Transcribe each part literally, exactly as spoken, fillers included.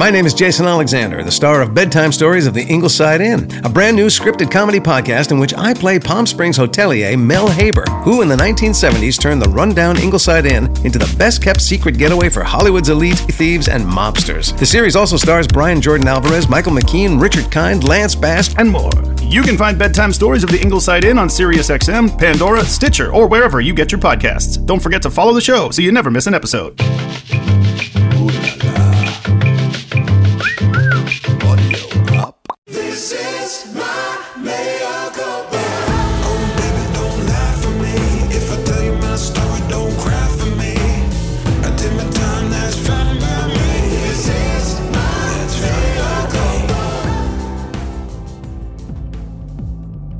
My name is Jason Alexander, the star of Bedtime Stories of the Ingleside Inn, a brand new scripted comedy podcast in which I play Palm Springs hotelier Mel Haber, who in the nineteen seventies turned the rundown Ingleside Inn into the best-kept secret getaway for Hollywood's elite, thieves, and mobsters. The series also stars Brian Jordan Alvarez, Michael McKean, Richard Kind, Lance Bass, and more. You can find Bedtime Stories of the Ingleside Inn on SiriusXM, Pandora, Stitcher, or wherever you get your podcasts. Don't forget to follow the show so you never miss an episode.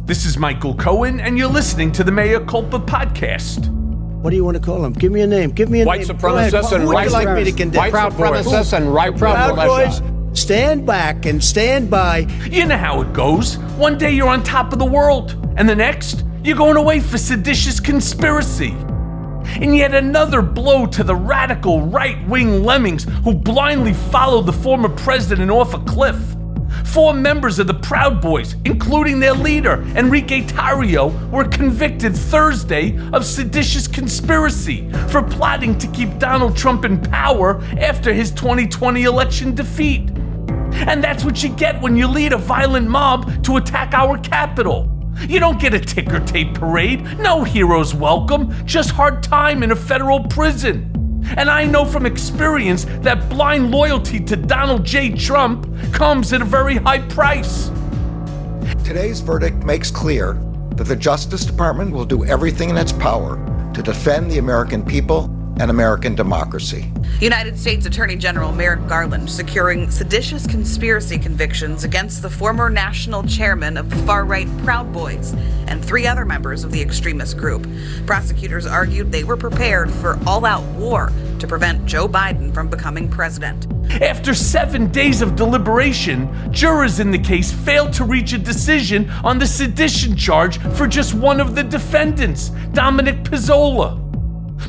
This is Michael Cohen, and you're listening to the Mayor Culpa podcast. What do you want to call him? Give me a name. Give me a white name. Supremacists and right. Who would you like me to condemn? White Proud supremacists and right Proud Boys. Stand back and stand by. You know how it goes. One day you're on top of the world, and the next you're going away for seditious conspiracy. And yet another blow to the radical right-wing lemmings who blindly followed the former president off a cliff. Four members of the Proud Boys, including their leader, Enrique Tarrio, were convicted Thursday of seditious conspiracy for plotting to keep Donald Trump in power after his twenty twenty election defeat. And that's what you get when you lead a violent mob to attack our Capitol. You don't get a ticker tape parade, no heroes welcome, just hard time in a federal prison. And I know from experience that blind loyalty to Donald J. Trump comes at a very high price. Today's verdict makes clear that the Justice Department will do everything in its power to defend the American people and American democracy. United States Attorney General Merrick Garland securing seditious conspiracy convictions against the former national chairman of the far-right Proud Boys and three other members of the extremist group. Prosecutors argued they were prepared for all-out war to prevent Joe Biden from becoming president. After seven days of deliberation, jurors in the case failed to reach a decision on the sedition charge for just one of the defendants, Dominic Pizzola.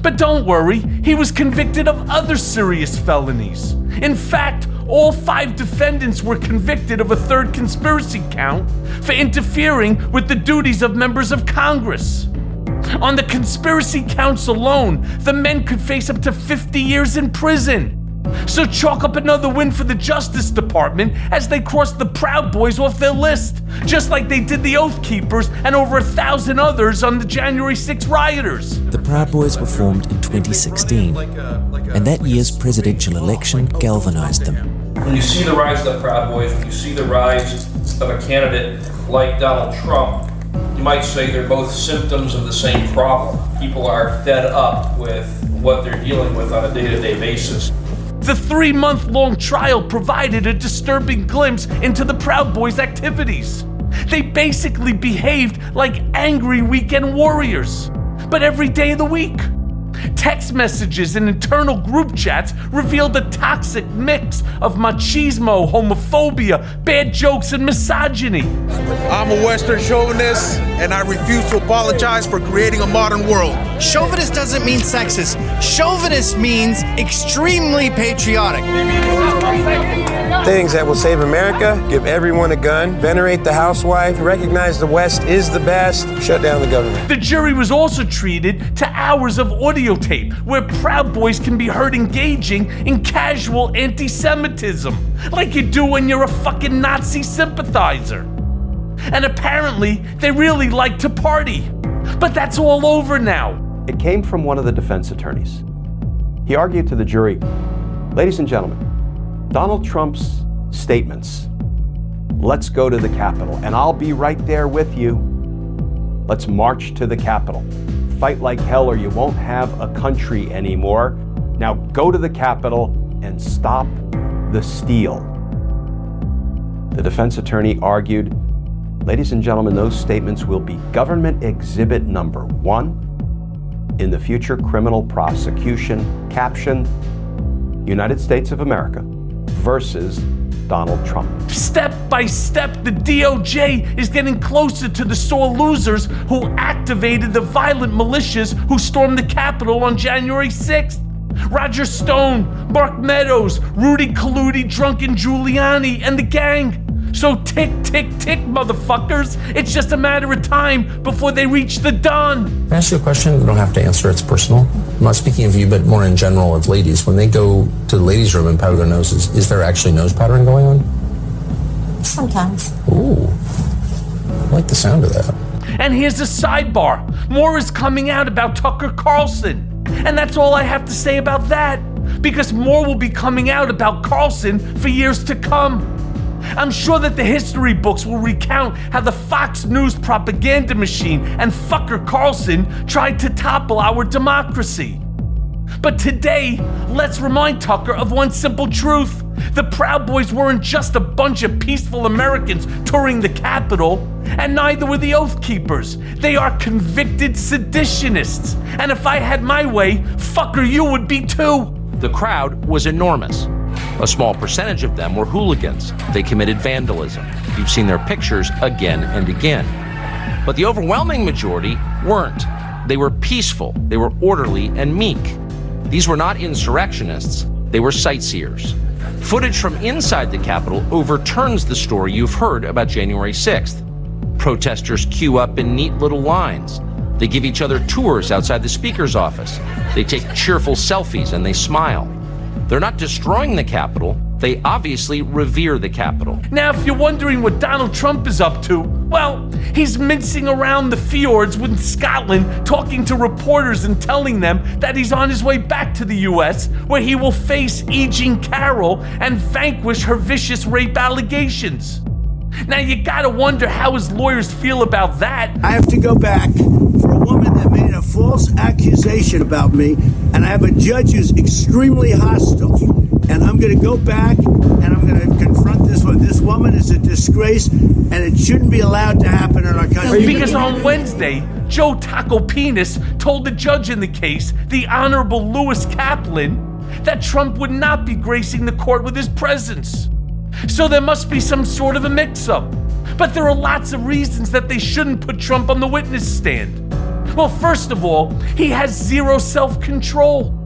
But don't worry, he was convicted of other serious felonies. In fact, all five defendants were convicted of a third conspiracy count for interfering with the duties of members of Congress. On the conspiracy counts alone, the men could face up to fifty years in prison. So chalk up another win for the Justice Department as they cross the Proud Boys off their list, just like they did the Oath Keepers and over a thousand others on the January sixth rioters. The Proud Boys were formed in twenty sixteen, and that year's presidential election galvanized them. When you see the rise of the Proud Boys, when you see the rise of a candidate like Donald Trump, you might say they're both symptoms of the same problem. People are fed up with what they're dealing with on a day-to-day basis. The three-month-long trial provided a disturbing glimpse into the Proud Boys' activities. They basically behaved like angry weekend warriors, but every day of the week. Text messages and internal group chats revealed a toxic mix of machismo, homophobia, bad jokes, and misogyny. I'm a Western chauvinist, and I refuse to apologize for creating a modern world. Chauvinist doesn't mean sexist. Chauvinist means extremely patriotic. Things that will save America, give everyone a gun, venerate the housewife, recognize the West is the best, shut down the government. The jury was also treated to hours of audio tape where Proud Boys can be heard engaging in casual anti-Semitism, like you do when you're a fucking Nazi sympathizer. And apparently, they really like to party. But that's all over now. It came from one of the defense attorneys. He argued to the jury, ladies and gentlemen, Donald Trump's statements, let's go to the Capitol, and I'll be right there with you. Let's march to the Capitol. Fight like hell or you won't have a country anymore. Now go to the Capitol and stop the steal. The defense attorney argued, ladies and gentlemen, those statements will be government exhibit number one in the future criminal prosecution, caption, United States of America versus Donald Trump. Step by step, the D O J is getting closer to the sore losers who activated the violent militias who stormed the Capitol on January sixth. Roger Stone, Mark Meadows, Rudy Colludi, Drunken Giuliani, and the gang. So tick, tick, tick, motherfuckers. It's just a matter of time before they reach the dawn. Can I ask you a question? You don't have to answer. It's personal. I'm not speaking of you, but more in general of ladies. When they go to the ladies' room and powder their noses, is there actually nose powdering going on? Sometimes. Ooh. I like the sound of that. And here's a sidebar. More is coming out about Tucker Carlson. And that's all I have to say about that. Because more will be coming out about Carlson for years to come. I'm sure that the history books will recount how the Fox News propaganda machine and fucker Carlson tried to topple our democracy. But today, let's remind Tucker of one simple truth. The Proud Boys weren't just a bunch of peaceful Americans touring the Capitol, and neither were the Oath Keepers. They are convicted seditionists. And if I had my way, fucker you would be too. The crowd was enormous. A small percentage of them were hooligans. They committed vandalism. You've seen their pictures again and again. But the overwhelming majority weren't. They were peaceful. They were orderly and meek. These were not insurrectionists. They were sightseers. Footage from inside the Capitol overturns the story you've heard about January sixth. Protesters queue up in neat little lines. They give each other tours outside the Speaker's office. They take cheerful selfies and they smile. They're not destroying the Capitol. They obviously revere the Capitol. Now, if you're wondering what Donald Trump is up to, well, he's mincing around the fjords with Scotland, talking to reporters and telling them that he's on his way back to the U S, where he will face E. Jean Carroll and vanquish her vicious rape allegations. Now, you gotta wonder how his lawyers feel about that. I have to go back for a woman that made a false accusation about me, and I have a judge who's extremely hostile. And I'm going to go back, and I'm going to confront this woman. This woman is a disgrace, and it shouldn't be allowed to happen in our country. Because on Wednesday, Joe Taco Penis told the judge in the case, the Honorable Lewis Kaplan, that Trump would not be gracing the court with his presence. So there must be some sort of a mix-up. But there are lots of reasons that they shouldn't put Trump on the witness stand. Well, first of all, he has zero self-control.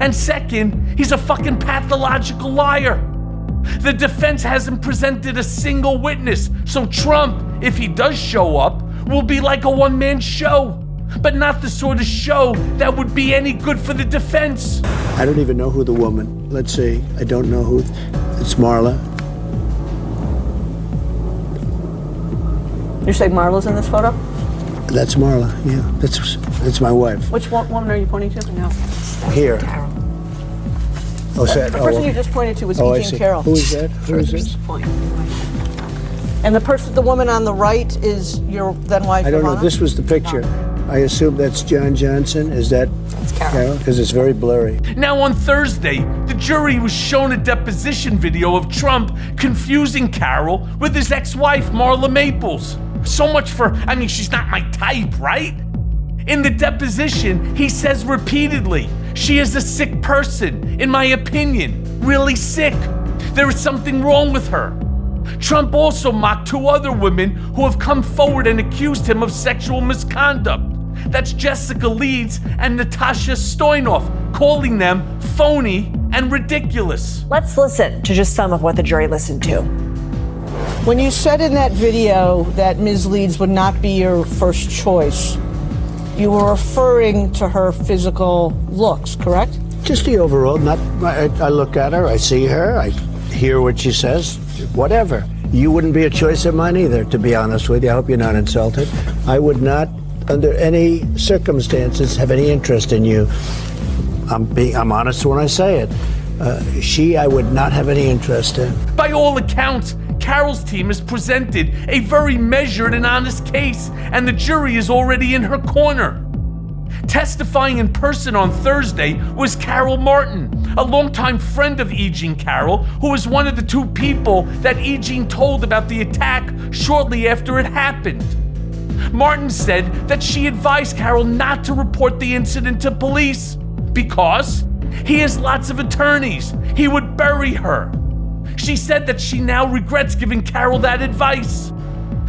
And second, he's a fucking pathological liar. The defense hasn't presented a single witness, so Trump, if he does show up, will be like a one-man show. But not the sort of show that would be any good for the defense. I don't even know who the woman, let's see, I don't know who, it's Marla. You're saying Marla's in this photo? That's Marla, yeah. That's that's my wife. Which one, woman are you pointing to? No. Here. Carol. Oh, that, the person oh, you just pointed to was oh, E. Jean Carroll. Who is that? Who is this? Point. And the person, the woman on the right is your then wife. I don't Ivana? know. This was the picture. No. I assume that's John Johnson. Is that that's Carol? Because it's very blurry. Now on Thursday, the jury was shown a deposition video of Trump confusing Carol with his ex-wife Marla Maples. So much for, I mean, she's not my type, right? In the deposition, he says repeatedly, she is a sick person, in my opinion, really sick. There is something wrong with her. Trump also mocked two other women who have come forward and accused him of sexual misconduct. That's Jessica Leeds and Natasha Stoynoff, calling them phony and ridiculous. Let's listen to just some of what the jury listened to. When you said in that video that Miz Leeds would not be your first choice, you were referring to her physical looks, correct? Just the overall. Not. I, I look at her, I see her, I hear what she says, whatever. You wouldn't be a choice of mine either, to be honest with you. I hope you're not insulted. I would not, under any circumstances, have any interest in you. I'm being, I'm honest when I say it. Uh, she, I would not have any interest in. By all accounts, Carol's team has presented a very measured and honest case, and the jury is already in her corner. Testifying in person on Thursday was Carol Martin, a longtime friend of E. Jean Carroll, who was one of the two people that E. Jean told about the attack shortly after it happened. Martin said that she advised Carol not to report the incident to police because he has lots of attorneys. He would bury her. She said that she now regrets giving Carol that advice.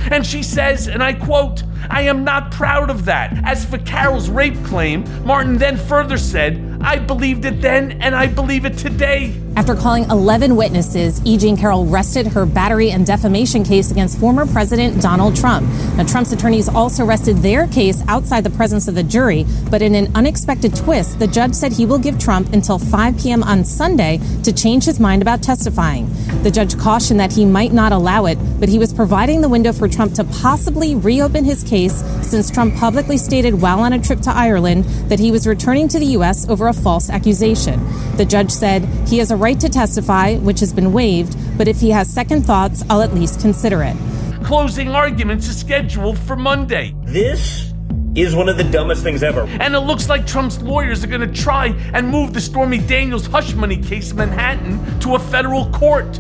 And she says, and I quote, "I am not proud of that." As for Carol's rape claim, Martin then further said, I believed it then, and I believe it today. After calling eleven witnesses, E. Jean Carroll rested her battery and defamation case against former President Donald Trump. Now, Trump's attorneys also rested their case outside the presence of the jury, but in an unexpected twist, the judge said he will give Trump until five p.m. on Sunday to change his mind about testifying. The judge cautioned that he might not allow it, but he was providing the window for Trump to possibly reopen his case since Trump publicly stated while on a trip to Ireland that he was returning to the U S over a false accusation. The judge said he has a right to testify, which has been waived, but if he has second thoughts, I'll at least consider it. Closing arguments is scheduled for Monday. This is one of the dumbest things ever. And it looks like Trump's lawyers are going to try and move the Stormy Daniels hush money case in Manhattan to a federal court.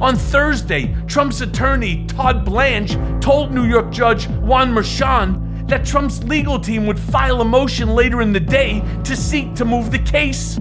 On Thursday, Trump's attorney, Todd Blanche, told New York Judge Juan Merchan that Trump's legal team would file a motion later in the day to seek to move the case.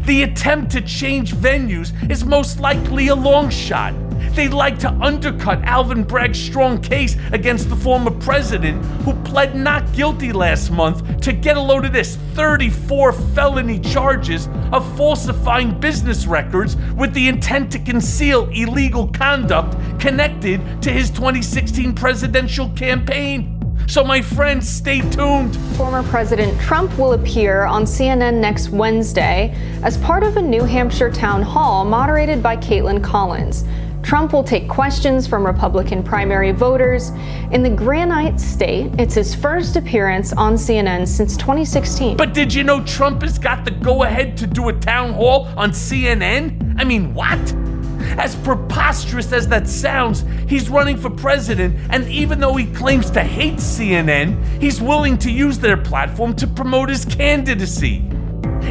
The attempt to change venues is most likely a long shot. They'd like to undercut Alvin Bragg's strong case against the former president, who pled not guilty last month to get a load of this, thirty-four felony charges of falsifying business records with the intent to conceal illegal conduct connected to his twenty sixteen presidential campaign. So, my friends, stay tuned. Former President Trump will appear on C N N next Wednesday as part of a New Hampshire town hall moderated by Caitlin Collins. Trump will take questions from Republican primary voters. In the Granite State, it's his first appearance on C N N since twenty sixteen. But did you know Trump has got the go-ahead to do a town hall on C N N? I mean, what? As preposterous as that sounds, he's running for president, and even though he claims to hate C N N, he's willing to use their platform to promote his candidacy.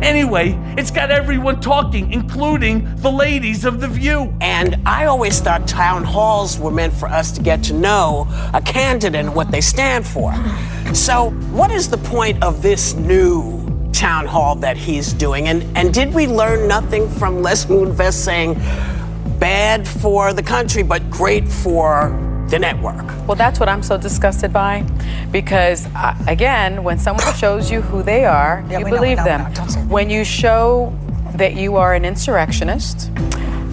Anyway, it's got everyone talking, including the ladies of The View. And I always thought town halls were meant for us to get to know a candidate and what they stand for. So what is the point of this new town hall that he's doing? And, and did we learn nothing from Les Moonves saying bad for the country, but great for the network? Well, that's what I'm so disgusted by, because, uh, again, when someone shows you who they are, yeah, you believe know, them. Know, know, when you show that you are an insurrectionist,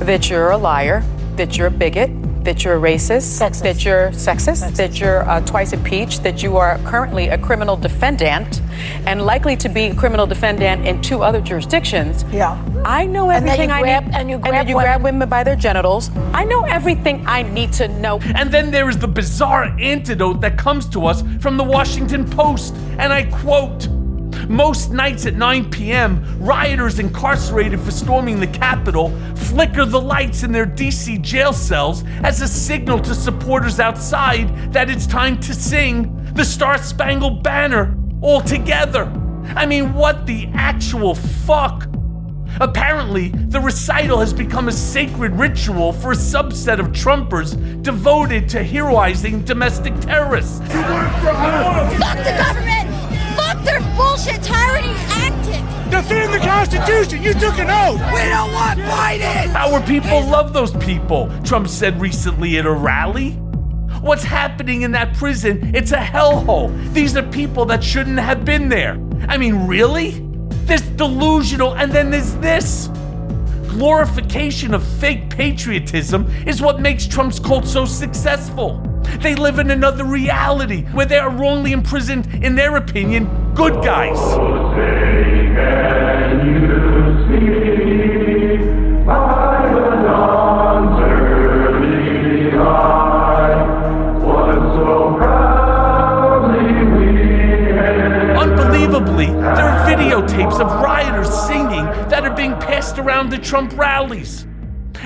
that you're a liar, that you're a bigot, that you're a racist, sexist. that you're sexist, sexist. that you're uh, twice impeached, that you are currently a criminal defendant and likely to be a criminal defendant in two other jurisdictions. Yeah. I know everything I grab, need. And you, grab, and you grab women by their genitals. I know everything I need to know. And then there is the bizarre antidote that comes to us from the Washington Post, and I quote, "Most nights at nine p.m., rioters incarcerated for storming the Capitol flicker the lights in their D C jail cells as a signal to supporters outside that it's time to sing the Star-Spangled Banner all together." I mean, what the actual fuck? Apparently, the recital has become a sacred ritual for a subset of Trumpers devoted to heroizing domestic terrorists. You work for us. Fuck the government! Their bullshit, tyranny, acting. Defend the Constitution. You took an oath. We don't want Biden. Our people love those people, Trump said recently at a rally. What's happening in that prison? It's a hellhole. These are people that shouldn't have been there. I mean, really? This delusional, and then there's this. Glorification of fake patriotism is what makes Trump's cult so successful. They live in another reality where they are wrongly imprisoned, in their opinion, good guys. Oh, say can you see by the dawn's early light what so proudly we hailed? Unbelievably, there are videotapes of rioters singing that are being passed around to Trump rallies.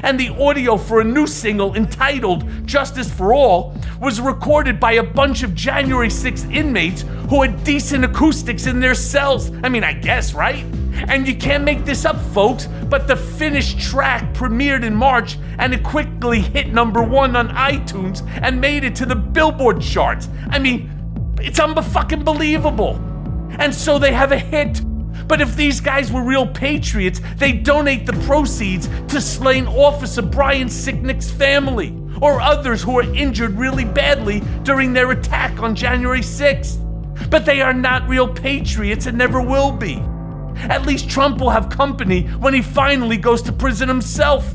And the audio for a new single entitled Justice for All was recorded by a bunch of January sixth inmates who had decent acoustics in their cells. I mean, I guess, right? And you can't make this up, folks, but the finished track premiered in March, and it quickly hit number one on iTunes and made it to the Billboard charts. I mean, it's unfucking-believable. And so they have a hit. But if these guys were real patriots, they'd donate the proceeds to slain Officer Brian Sicknick's family or others who were injured really badly during their attack on January sixth. But they are not real patriots and never will be. At least Trump will have company when he finally goes to prison himself.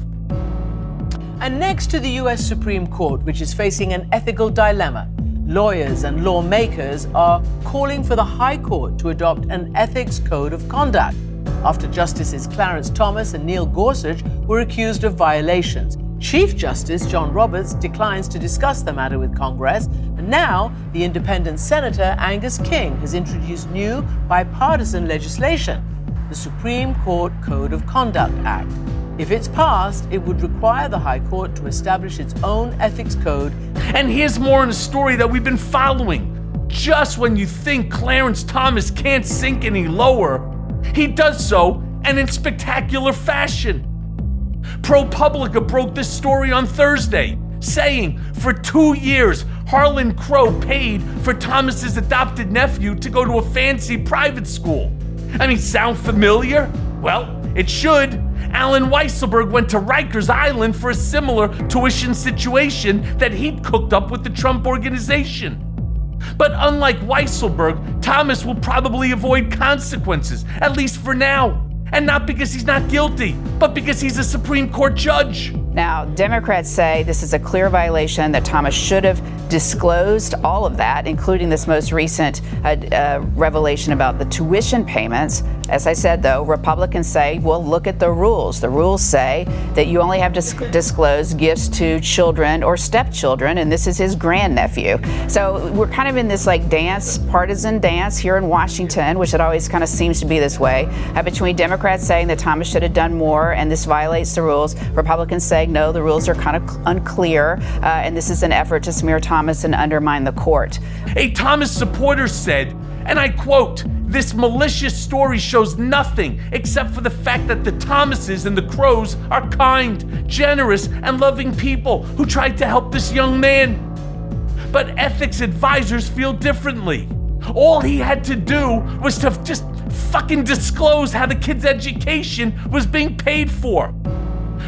And next to the U S Supreme Court, which is facing an ethical dilemma, lawyers and lawmakers are calling for the High Court to adopt an ethics code of conduct after Justices Clarence Thomas and Neil Gorsuch were accused of violations. Chief Justice John Roberts declines to discuss the matter with Congress, and now the independent Senator Angus King has introduced new bipartisan legislation, the Supreme Court Code of Conduct Act. If it's passed, it would require the High Court to establish its own ethics code. And here's more in a story that we've been following. Just when you think Clarence Thomas can't sink any lower, he does so, and in spectacular fashion. ProPublica broke this story on Thursday, saying for two years, Harlan Crow paid for Thomas's adopted nephew to go to a fancy private school. I mean, sound familiar? Well, it should. Alan Weisselberg went to Rikers Island for a similar tuition situation that he'd cooked up with the Trump Organization. But unlike Weisselberg, Thomas will probably avoid consequences, at least for now. And not because he's not guilty, but because he's a Supreme Court judge. Now, Democrats say this is a clear violation, that Thomas should have disclosed all of that, including this most recent uh, uh, revelation about the tuition payments. As I said, though, Republicans say, well, look at the rules. The rules say that you only have to dis- disclose gifts to children or stepchildren, and this is his grandnephew. So we're kind of in this, like, dance, partisan dance here in Washington, which it always kind of seems to be this way, uh, between Democrats saying that Thomas should have done more and this violates the rules, Republicans saying, no, the rules are kind of unclear, uh, and this is an effort to smear Thomas and undermine the court. A Thomas supporter said, and I quote, "This malicious story shows nothing except for the fact that the Thomases and the Crows are kind, generous, and loving people who tried to help this young man." But ethics advisors feel differently. All he had to do was to just fucking disclose how the kid's education was being paid for.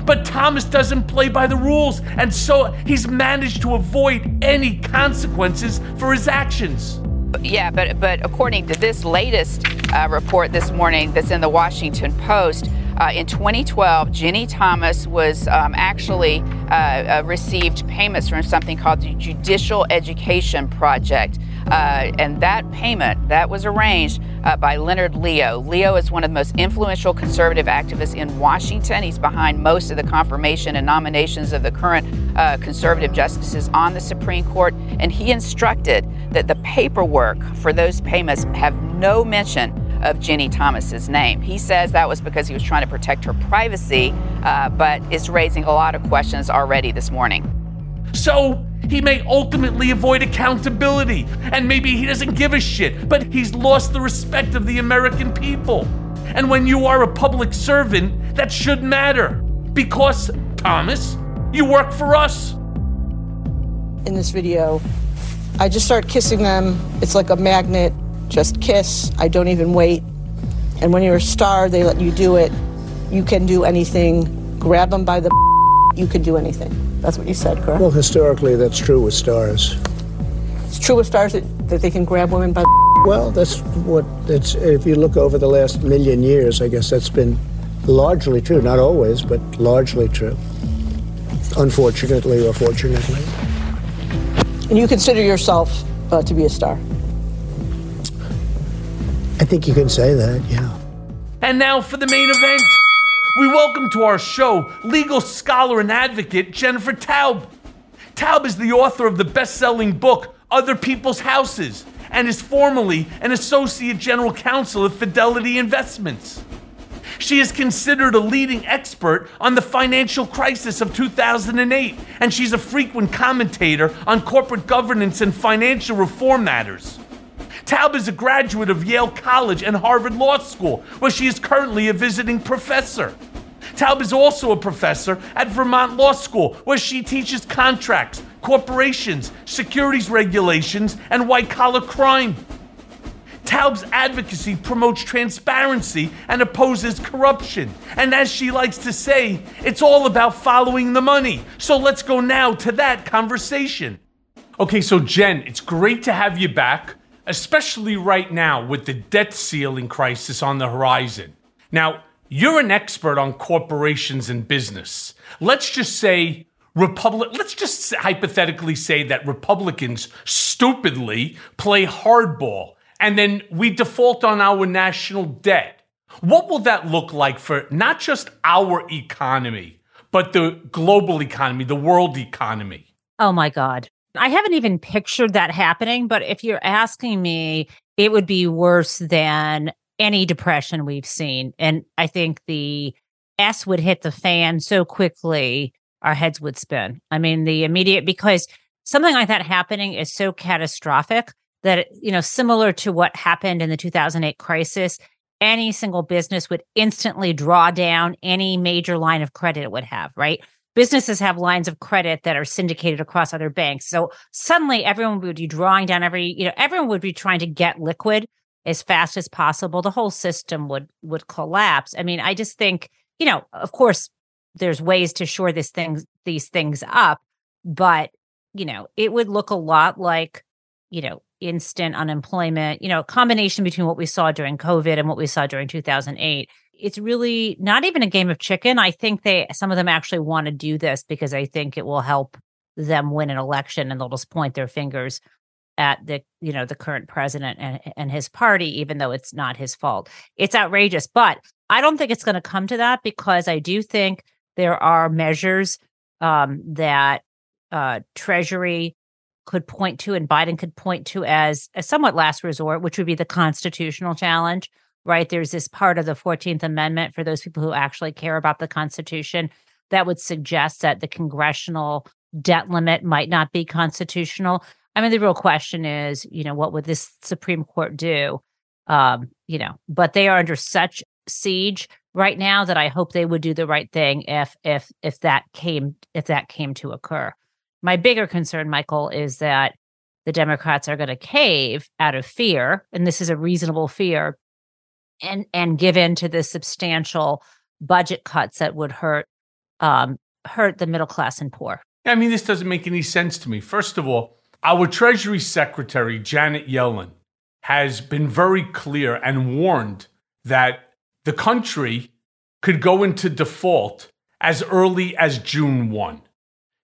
But Thomas doesn't play by the rules, and so he's managed to avoid any consequences for his actions. Yeah, but but according to this latest uh, report this morning that's in the Washington Post, uh, in twenty twelve, Jenny Thomas was um, actually uh, uh, received payments from something called the Judicial Education Project. Uh, and that payment, that was arranged uh, by Leonard Leo. Leo is one of the most influential conservative activists in Washington. He's behind most of the confirmation and nominations of the current uh, conservative justices on the Supreme Court. And he instructed that the paperwork for those payments have no mention of Jenny Thomas's name. He says that was because he was trying to protect her privacy, uh, but it's raising a lot of questions already this morning. So he may ultimately avoid accountability, and maybe he doesn't give a shit, but he's lost the respect of the American people. And when you are a public servant, that should matter, because, Thomas, you work for us. In this video, I just start kissing them. It's like a magnet, just kiss. I don't even wait. And when you're a star, they let you do it. You can do anything. Grab them by the you can do anything. That's what you said, correct? Well, historically, that's true with stars. It's true with stars that, that they can grab women by the Well, that's what, it's, if you look over the last million years, I guess that's been largely true. Not always, but largely true. Unfortunately or fortunately. And you consider yourself uh, to be a star? I think you can say that, yeah. And now for the main event. We welcome to our show legal scholar and advocate Jennifer Taub. Taub is the author of the best-selling book Other People's Houses and is formerly an associate general counsel of Fidelity Investments. She is considered a leading expert on the financial crisis of two thousand eight, and she's a frequent commentator on corporate governance and financial reform matters. Taub is a graduate of Yale College and Harvard Law School, where she is currently a visiting professor. Taub is also a professor at Vermont Law School, where she teaches contracts, corporations, securities regulations, and white-collar crime. Taub's advocacy promotes transparency and opposes corruption. And as she likes to say, it's all about following the money. So let's go now to that conversation. Okay, so Jen, it's great to have you back. especially right now with the debt ceiling crisis on the horizon. Now, you're an expert on corporations and business. Let's just say Republic. Let's just hypothetically say that Republicans stupidly play hardball, and then we default on our national debt. What will that look like for not just our economy, but the global economy, the world economy? Oh, my God. I haven't even pictured that happening. But if you're asking me, it would be worse than any depression we've seen. And I think the S would hit the fan so quickly, our heads would spin. I mean, the immediate, because something like that happening is so catastrophic that, you know, similar to what happened in the two thousand eight crisis, any single business would instantly draw down any major line of credit it would have, right? Businesses have lines of credit that are syndicated across other banks. So suddenly everyone would be drawing down every, you know, everyone would be trying to get liquid as fast as possible. The whole system would would collapse. I mean, I just think, you know, of course, there's ways to shore this thing, these things up, but, you know, it would look a lot like, you know, instant unemployment, you know, a combination between what we saw during COVID and what we saw during two thousand eight. It's really not even a game of chicken. I think they, some of them actually want to do this because I think it will help them win an election, and they'll just point their fingers at the, you know, the current president and, and his party, even though it's not his fault. It's outrageous, but I don't think it's going to come to that, because I do think there are measures um, that uh, Treasury could point to and Biden could point to as a somewhat last resort, which would be the constitutional challenge, right? There's this part of the fourteenth Amendment, for those people who actually care about the Constitution, that would suggest that the congressional debt limit might not be constitutional. I mean, the real question is, you know, what would this Supreme Court do? Um, you know, but they are under such siege right now that I hope they would do the right thing if if if that came if that came to occur. My bigger concern, Michael, is that the Democrats are going to cave out of fear, and this is a reasonable fear, and and give in to the substantial budget cuts that would hurt um, hurt the middle class and poor. I mean, this doesn't make any sense to me. First of all, our Treasury Secretary, Janet Yellen, has been very clear and warned that the country could go into default as early as June first.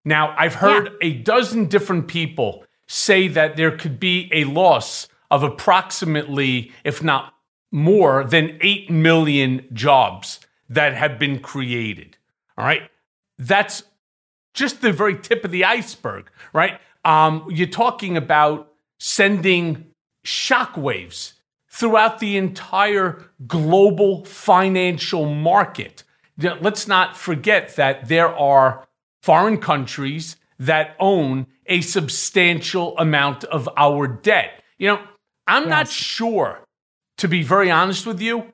Now, I've heard yeah. a dozen different people say that there could be a loss of approximately, if not more, than eight million jobs that have been created, all right? That's just the very tip of the iceberg, right? Um, you're talking about sending shockwaves throughout the entire global financial market. Let's not forget that there are foreign countries that own a substantial amount of our debt. You know, I'm yes. not sure, to be very honest with you,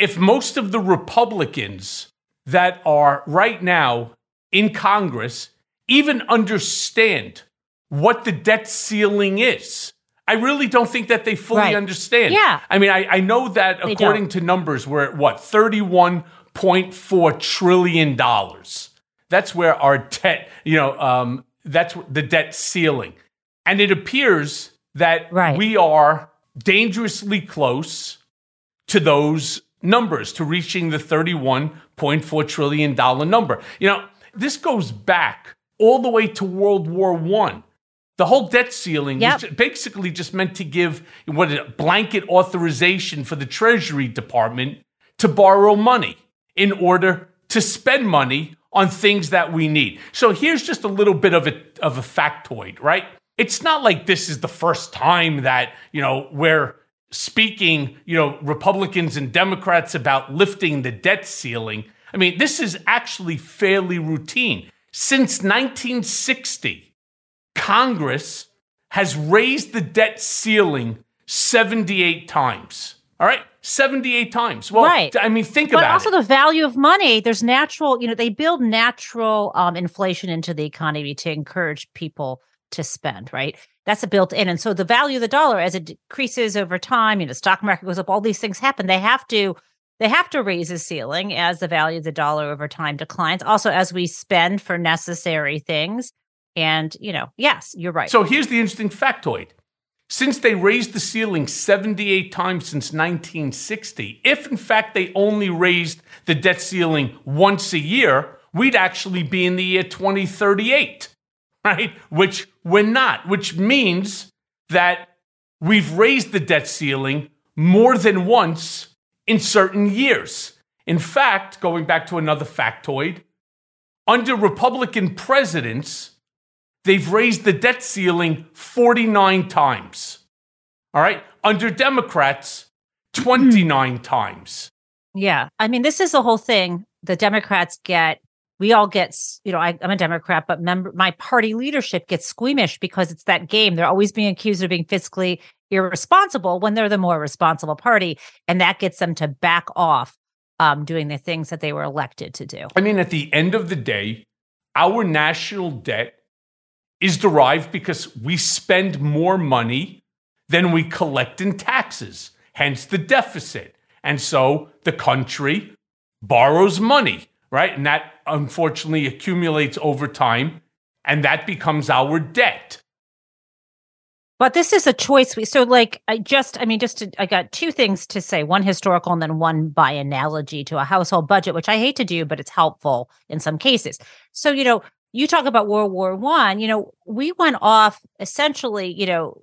if most of the Republicans that are right now in Congress even understand what the debt ceiling is. I really don't think that they fully right. understand. Yeah. I mean, I, I know that they according don't. to numbers, we're at what, thirty-one point four trillion dollars. That's where our debt, you know, um, that's the debt ceiling. And it appears that right. we are dangerously close to those numbers, to reaching the thirty-one point four trillion dollars number. You know, this goes back all the way to World War One. The whole debt ceiling yep. was basically just meant to give what a blanket authorization for the Treasury Department to borrow money in order to spend money on things that we need. So here's just a little bit of a of a factoid, right? It's not like this is the first time that, you know, we're speaking, you know, Republicans and Democrats about lifting the debt ceiling. I mean, this is actually fairly routine. Since nineteen sixty, Congress has raised the debt ceiling seventy-eight times. All right? seventy-eight times. Well, right. I mean, think but about it. But also the value of money. There's natural, you know, they build natural um, inflation into the economy to encourage people to spend, right? That's a built in. And so the value of the dollar, as it decreases over time, you know, stock market goes up, all these things happen. They have to, they have to raise the ceiling as the value of the dollar over time declines. Also, as we spend for necessary things. And, you know, yes, you're right. So here's the interesting factoid. Since they raised the ceiling seventy-eight times since nineteen sixty, if in fact they only raised the debt ceiling once a year, we'd actually be in the year twenty thirty-eight, right? Which we're not, which means that we've raised the debt ceiling more than once in certain years. In fact, going back to another factoid, under Republican presidents, they've raised the debt ceiling forty-nine times. All right? Under Democrats, twenty-nine mm. times. Yeah. I mean, this is the whole thing. The Democrats get, we all get, you know, I, I'm a Democrat, but member, my party leadership gets squeamish because it's that game. They're always being accused of being fiscally irresponsible when they're the more responsible party. And that gets them to back off um, doing the things that they were elected to do. I mean, at the end of the day, our national debt is derived because we spend more money than we collect in taxes, hence the deficit. And so the country borrows money, right? And that unfortunately accumulates over time, and that becomes our debt. But this is a choice. We, so like, I just, I mean, just, to, I got two things to say, one historical and then one by analogy to a household budget, which I hate to do, but it's helpful in some cases. So, you know, you talk about World War One. You know, we went off essentially, you know,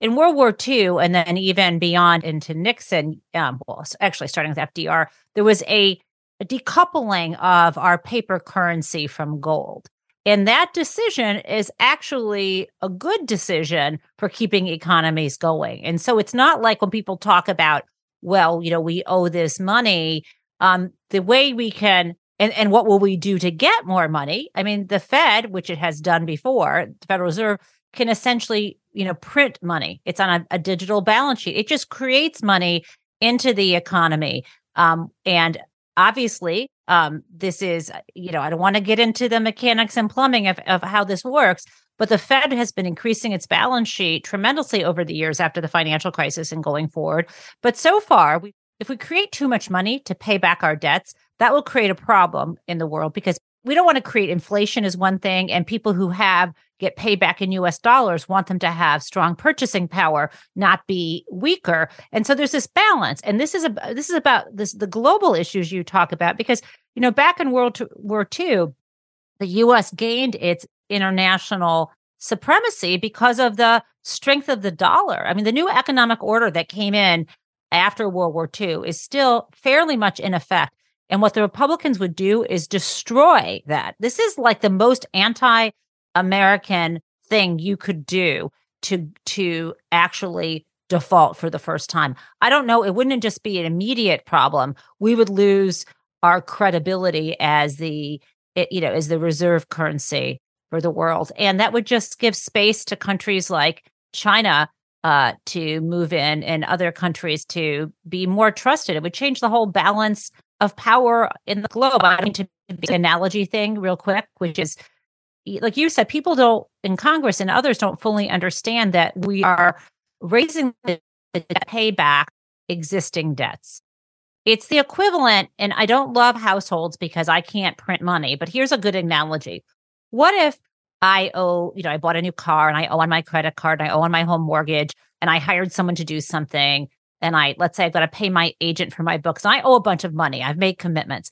in World War Two, and then even beyond into Nixon, um, well, actually starting with F D R, there was a, a decoupling of our paper currency from gold. And that decision is actually a good decision for keeping economies going. And so it's not like when people talk about, well, you know, we owe this money, um, the way we can... And and what will we do to get more money? I mean, the Fed, which it has done before, the Federal Reserve can essentially, you know, print money. It's on a, a digital balance sheet. It just creates money into the economy. Um, and obviously, um, this is, you know, I don't want to get into the mechanics and plumbing of, of how this works, but the Fed has been increasing its balance sheet tremendously over the years after the financial crisis and going forward. But so far, we, if we create too much money to pay back our debts, that will create a problem in the world because we don't want to create inflation is one thing, and people who have get paid back in U S dollars want them to have strong purchasing power, not be weaker. And so there's this balance, and this is a this is about this the global issues you talk about because you know back in World War Two, the U S gained its international supremacy because of the strength of the dollar. I mean, the new economic order that came in after World War Two is still fairly much in effect. And what the Republicans would do is destroy that. This is like the most anti-American thing you could do to to actually default for the first time. I don't know. It wouldn't just be an immediate problem. We would lose our credibility as the you know as the reserve currency for the world, and that would just give space to countries like China uh, to move in and other countries to be more trusted. It would change the whole balance of power in the globe. I mean, to the analogy thing real quick, which is, like you said, people don't, in Congress and others don't fully understand that we are raising the debt to pay back existing debts. It's the equivalent, and I don't love households because I can't print money, but here's a good analogy. What if I owe, you know, I bought a new car and I owe on my credit card and I owe on my home mortgage and I hired someone to do something, and I, let's say I've got to pay my agent for my books, and I owe a bunch of money. I've made commitments.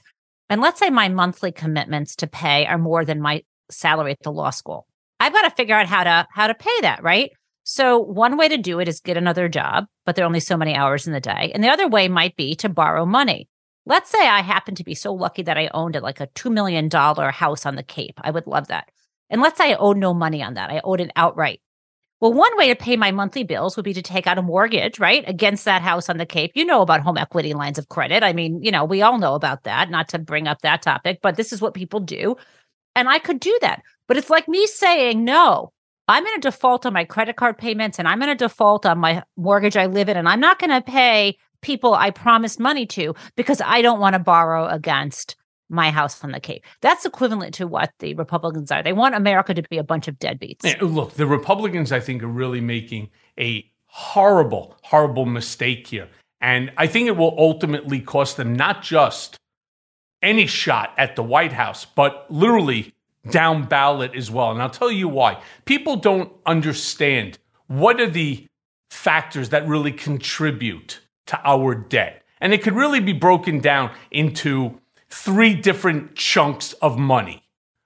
And let's say my monthly commitments to pay are more than my salary at the law school. I've got to figure out how to how to pay that, right? So one way to do it is get another job, but there are only so many hours in the day. And the other way might be to borrow money. Let's say I happen to be so lucky that I owned like a two million dollars house on the Cape. I would love that. And let's say I owe no money on that. I owed it outright. Well, one way to pay my monthly bills would be to take out a mortgage, right, against that house on the Cape. You know about home equity lines of credit. I mean, you know, we all know about that, not to bring up that topic, but this is what people do. And I could do that. But it's like me saying, no, I'm going to default on my credit card payments and I'm going to default on my mortgage I live in. And I'm not going to pay people I promised money to because I don't want to borrow against my house on the Cape. That's equivalent to what the Republicans are. They want America to be a bunch of deadbeats. Yeah, look, the Republicans, I think, are really making a horrible, horrible mistake here. And I think it will ultimately cost them not just any shot at the White House, but literally down ballot as well. And I'll tell you why. People don't understand what are the factors that really contribute to our debt. And it could really be broken down into three different chunks of money,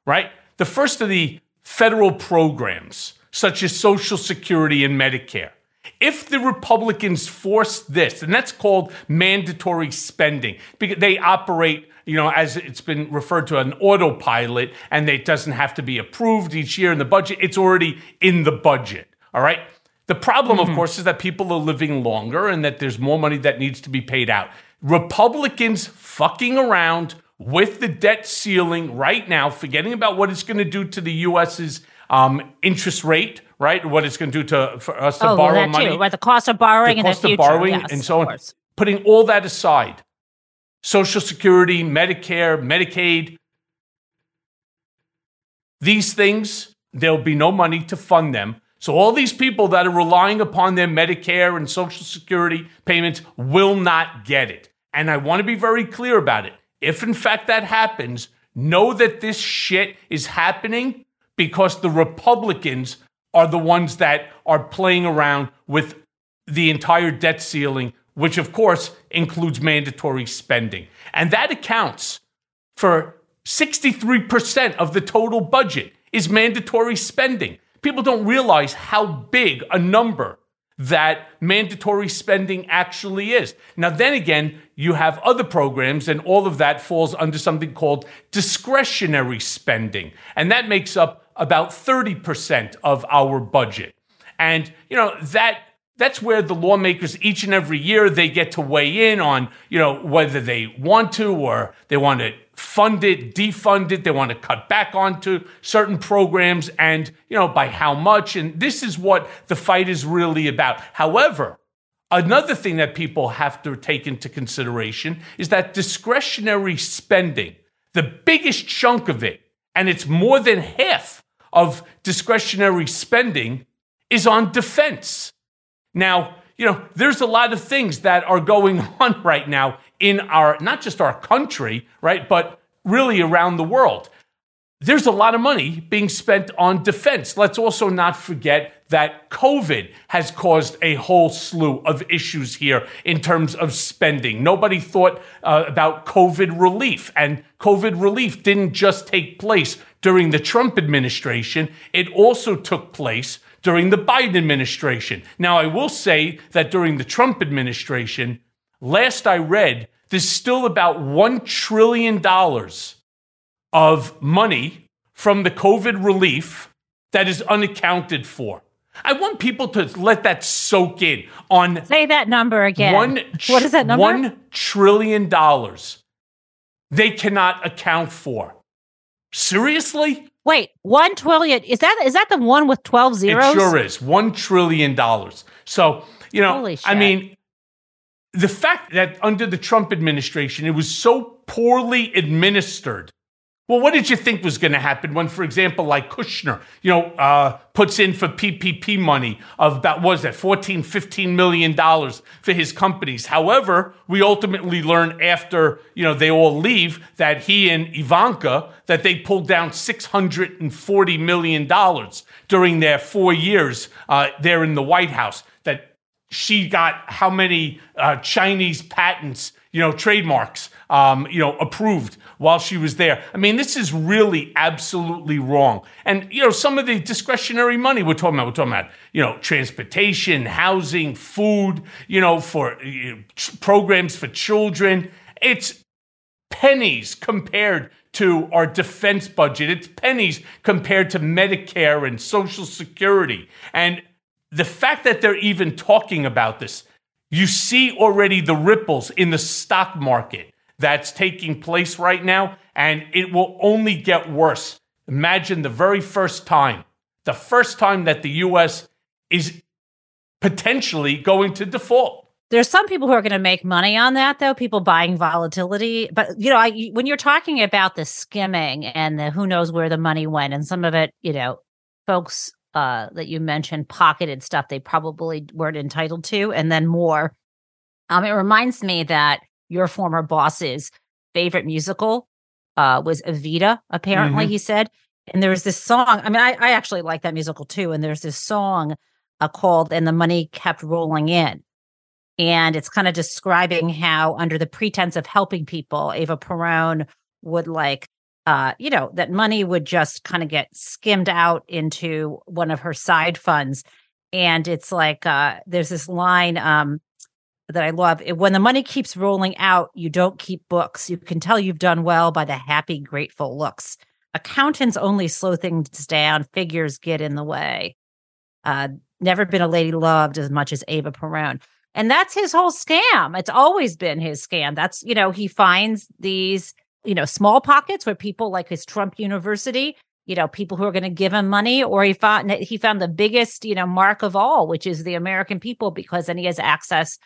right? The first of the federal programs, such as Social Security and Medicare. If the Republicans force this, and that's called mandatory spending, because they operate, you know, as it's been referred to, an autopilot, and it doesn't have to be approved each year in the budget. It's already in the budget, all right? The problem, mm-hmm. of course, is that people are living longer and that there's more money that needs to be paid out. Republicans fucking around with the debt ceiling right now, forgetting about what it's going to do to the U S's um, interest rate, right? What it's going to do to for us to oh, borrow well, that money, too. Right? The cost of borrowing, the and cost the future. Of borrowing, yes, and so on. Putting all that aside, Social Security, Medicare, Medicaid, these things, there'll be no money to fund them. So all these people that are relying upon their Medicare and Social Security payments will not get it. And I want to be very clear about it. If in fact that happens, know that this shit is happening because the Republicans are the ones that are playing around with the entire debt ceiling, which of course includes mandatory spending. And that accounts for sixty-three percent of the total budget is mandatory spending. People don't realize how big a number that mandatory spending actually is. Now, then again, you have other programs, and all of that falls under something called discretionary spending. And that makes up about thirty percent of our budget. And, you know, that that's where the lawmakers, each and every year, they get to weigh in on, you know, whether they want to or they want to fund it, defund it, they want to cut back onto certain programs and, you know, by how much. And this is what the fight is really about. However, another thing that people have to take into consideration is that discretionary spending, the biggest chunk of it, and it's more than half of discretionary spending, is on defense. Now, you know, there's a lot of things that are going on right now in our, not just our country, right, but really around the world. There's a lot of money being spent on defense. Let's also not forget that COVID has caused a whole slew of issues here in terms of spending. Nobody thought uh, about COVID relief, and COVID relief didn't just take place during the Trump administration. It also took place during the Biden administration. Now, I will say that during the Trump administration, last I read, there's still about one trillion dollars of money from the COVID relief that is unaccounted for. I want people to let that soak in. On Say that number again. One tr- what is that number? one trillion dollars they cannot account for. Seriously? Wait, one trillion dollars. Is that is that the one with twelve zeros? It sure is. one trillion dollars. So, you know, holy shit. I mean, the fact that under the Trump administration, it was so poorly administered. Well, what did you think was going to happen when, for example, like Kushner, you know, uh, puts in for P P P money of about, what was that, fourteen, fifteen million dollars for his companies. However, we ultimately learn after, you know, they all leave that he and Ivanka, that they pulled down six hundred forty million dollars during their four years uh, there in the White House, that she got how many uh, Chinese patents, you know, trademarks, um, you know, approved while she was there. I mean, this is really absolutely wrong. And, you know, some of the discretionary money we're talking about, we're talking about, you know, transportation, housing, food, you know, for you know, programs for children. It's pennies compared to our defense budget. It's pennies compared to Medicare and Social Security. And the fact that they're even talking about this, you see already the ripples in the stock market that's taking place right now, and it will only get worse. Imagine the very first time, the first time that the U S is potentially going to default. There's some people who are going to make money on that, though, people buying volatility. But, you know, I, when you're talking about the skimming and the who knows where the money went, and some of it, you know, folks Uh, that you mentioned pocketed stuff they probably weren't entitled to, and then more. Um, it reminds me that your former boss's favorite musical uh, was Evita, apparently, mm-hmm. he said. And there was this song. I mean, I, I actually like that musical, too. And there's this song uh, called And the Money Kept Rolling In. And it's kind of describing how, under the pretense of helping people, Eva Perón would like, uh, you know, that money would just kind of get skimmed out into one of her side funds. And it's like, uh, there's this line um, that I love. When the money keeps rolling out, you don't keep books. You can tell you've done well by the happy, grateful looks. Accountants only slow things down. Figures get in the way. Uh, never been a lady loved as much as Eva Perón. And that's his whole scam. It's always been his scam. That's, you know, he finds these, you know, small pockets where people like his Trump University, you know, people who are going to give him money, or he found he found the biggest, you know, mark of all, which is the American people, because then he has access,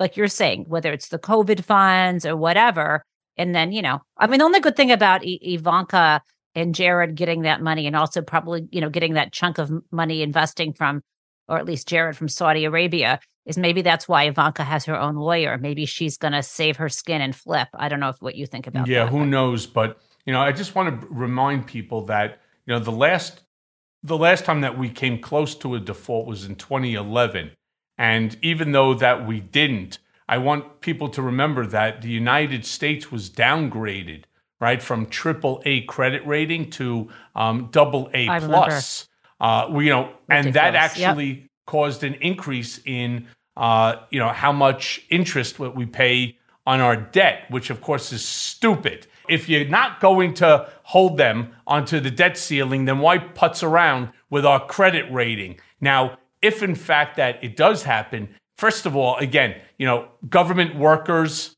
like you're saying, whether it's the COVID funds or whatever. And then, you know, I mean, the only good thing about I- Ivanka and Jared getting that money, and also probably, you know, getting that chunk of money investing from, or at least Jared from Saudi Arabia, is maybe that's why Ivanka has her own lawyer. Maybe she's going to save her skin and flip. I don't know if what you think about yeah, that. Yeah, who knows? But, you know, I just want to remind people that, you know, the last the last time that we came close to a default was in twenty eleven. And even though that we didn't, I want people to remember that the United States was downgraded, right, from triple A credit rating to um, double A plus. Uh, we, you know, Ridiculous. And that actually yep. caused an increase in Uh, you know, how much interest what we pay on our debt, which of course is stupid. If you're not going to hold them onto the debt ceiling, then why putz around with our credit rating? Now, if in fact that it does happen, first of all, again, you know, government workers,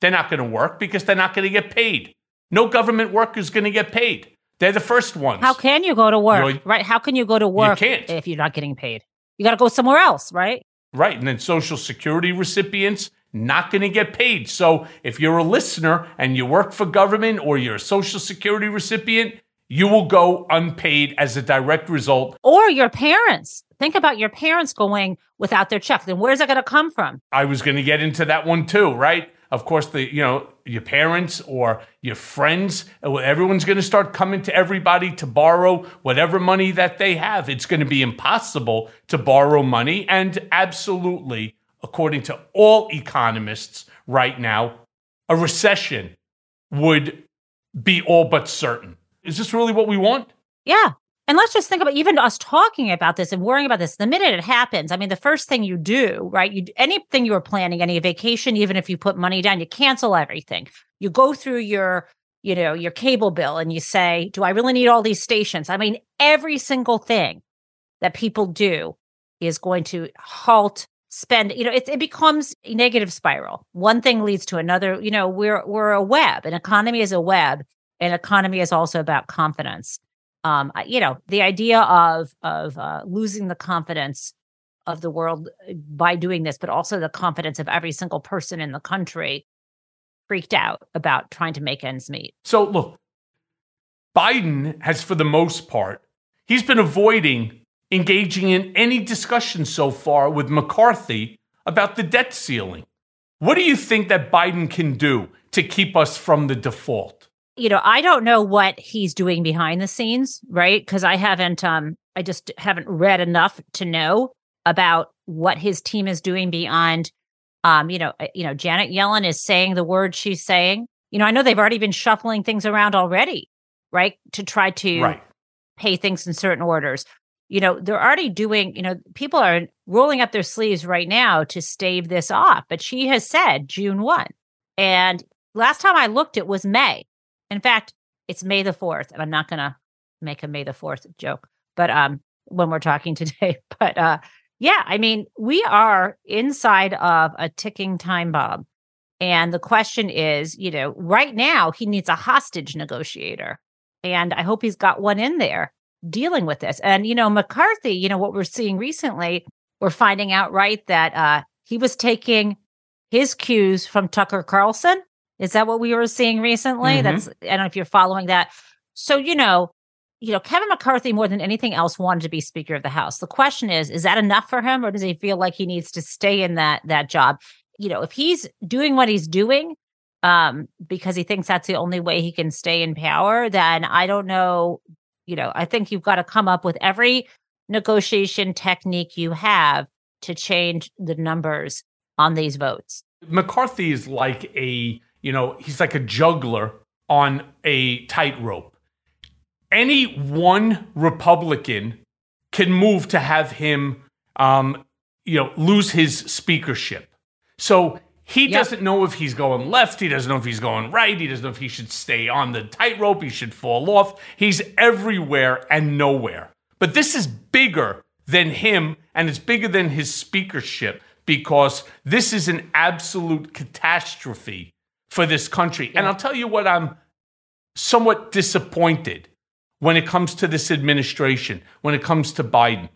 they're not going to work because they're not going to get paid. No government worker is going to get paid. They're the first ones. How can you go to work? You know, right? How can you go to work you can't. If you're not getting paid? You got to go somewhere else, right? Right, and then Social Security recipients not going to get paid. So if you're a listener and you work for government or you're a Social Security recipient, you will go unpaid as a direct result. Or your parents. Think about your parents going without their check. Then where's that going to come from? I was going to get into that one too, right? Of course, the you know your parents or your friends, everyone's going to start coming to everybody to borrow whatever money that they have. It's going to be impossible to borrow money. And absolutely, according to all economists right now, a recession would be all but certain. Is this really what we want? Yeah. And let's just think about even us talking about this and worrying about this. The minute it happens, I mean, the first thing you do, right, you anything you were planning, any vacation, even if you put money down, you cancel everything. You go through your, you know, your cable bill and you say, do I really need all these stations? I mean, every single thing that people do is going to halt spend. You know, it, it becomes a negative spiral. One thing leads to another. You know, we're we're a web. An economy is a web. An economy is also about confidence. Um, you know, the idea of of uh, losing the confidence of the world by doing this, but also the confidence of every single person in the country freaked out about trying to make ends meet. So look, Biden has, for the most part, he's been avoiding engaging in any discussion so far with McCarthy about the debt ceiling. What do you think that Biden can do to keep us from the default? You know, I don't know what he's doing behind the scenes, right? Because I haven't, um, I just haven't read enough to know about what his team is doing beyond, um, you know, you know, Janet Yellen is saying the words she's saying. You know, I know they've already been shuffling things around already, right? To try to right. pay things in certain orders. You know, they're already doing, you know, people are rolling up their sleeves right now to stave this off. But she has said June first. And last time I looked, it was May. In fact, it's May the fourth, and I'm not going to make a May the fourth joke, but um, when we're talking today. But uh, yeah, I mean, we are inside of a ticking time bomb. And the question is, you know, right now he needs a hostage negotiator. And I hope he's got one in there dealing with this. And, you know, McCarthy, you know, what we're seeing recently, we're finding out, right, that uh, he was taking his cues from Tucker Carlson. Is that what we were seeing recently? Mm-hmm. That's I don't know if you're following that. So, you know, you know, Kevin McCarthy, more than anything else, wanted to be Speaker of the House. The question is, is that enough for him, or does he feel like he needs to stay in that that job? You know, if he's doing what he's doing um, because he thinks that's the only way he can stay in power, then I don't know. You know, I think you've got to come up with every negotiation technique you have to change the numbers on these votes. McCarthy is like a, you know, he's like a juggler on a tightrope. Any one Republican can move to have him, um, you know, lose his speakership. So he yep. doesn't know if he's going left. He doesn't know if he's going right. He doesn't know if he should stay on the tightrope. He should fall off. He's everywhere and nowhere. But this is bigger than him, and it's bigger than his speakership, because this is an absolute catastrophe for this country. Yeah. And I'll tell you what, I'm somewhat disappointed when it comes to this administration, when it comes to Biden.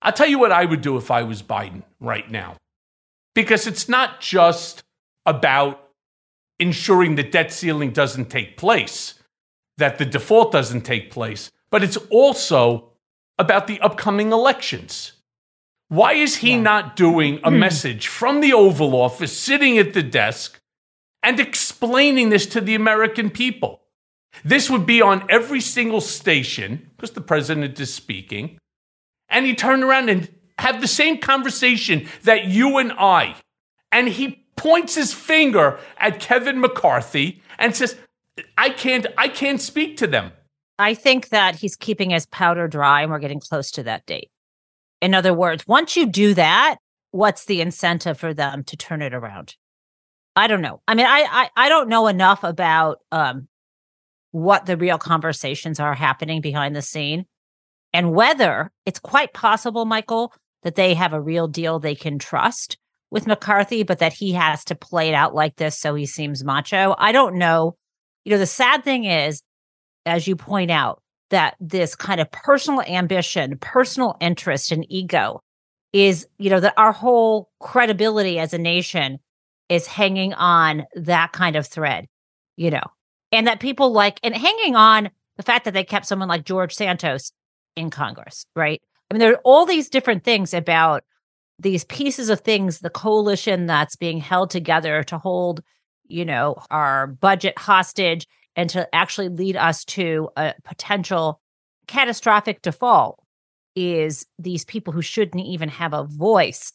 I'll tell you what I would do if I was Biden right now, because it's not just about ensuring the debt ceiling doesn't take place, that the default doesn't take place, but it's also about the upcoming elections. Why is he yeah. not doing a hmm. message from the Oval Office, sitting at the desk, and explaining this to the American people? This would be on every single station, because the president is speaking, and he turned around and have the same conversation that you and I, and he points his finger at Kevin McCarthy and says, I can't, I can't speak to them. I think that he's keeping his powder dry, and we're getting close to that date. In other words, once you do that, what's the incentive for them to turn it around? I don't know. I mean, I I, I don't know enough about um, what the real conversations are happening behind the scene, and whether it's quite possible, Michael, that they have a real deal they can trust with McCarthy, but that he has to play it out like this so he seems macho. I don't know. You know, the sad thing is, as you point out, that this kind of personal ambition, personal interest and ego is, you know, that our whole credibility as a nation is hanging on that kind of thread, you know, and that people like, and hanging on the fact that they kept someone like George Santos in Congress, right? I mean, there are all these different things about these pieces of things, the coalition that's being held together to hold, you know, our budget hostage and to actually lead us to a potential catastrophic default, is these people who shouldn't even have a voice,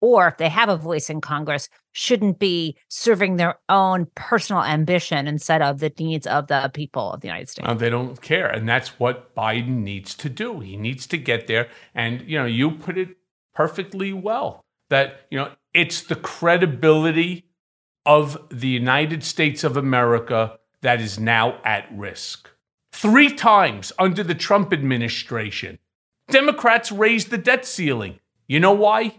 or if they have a voice in Congress, shouldn't be serving their own personal ambition instead of the needs of the people of the United States. Well, they don't care. And that's what Biden needs to do. He needs to get there. And, you know, you put it perfectly well, that, you know, it's the credibility of the United States of America that is now at risk. Three times under the Trump administration, Democrats raised the debt ceiling. You know why?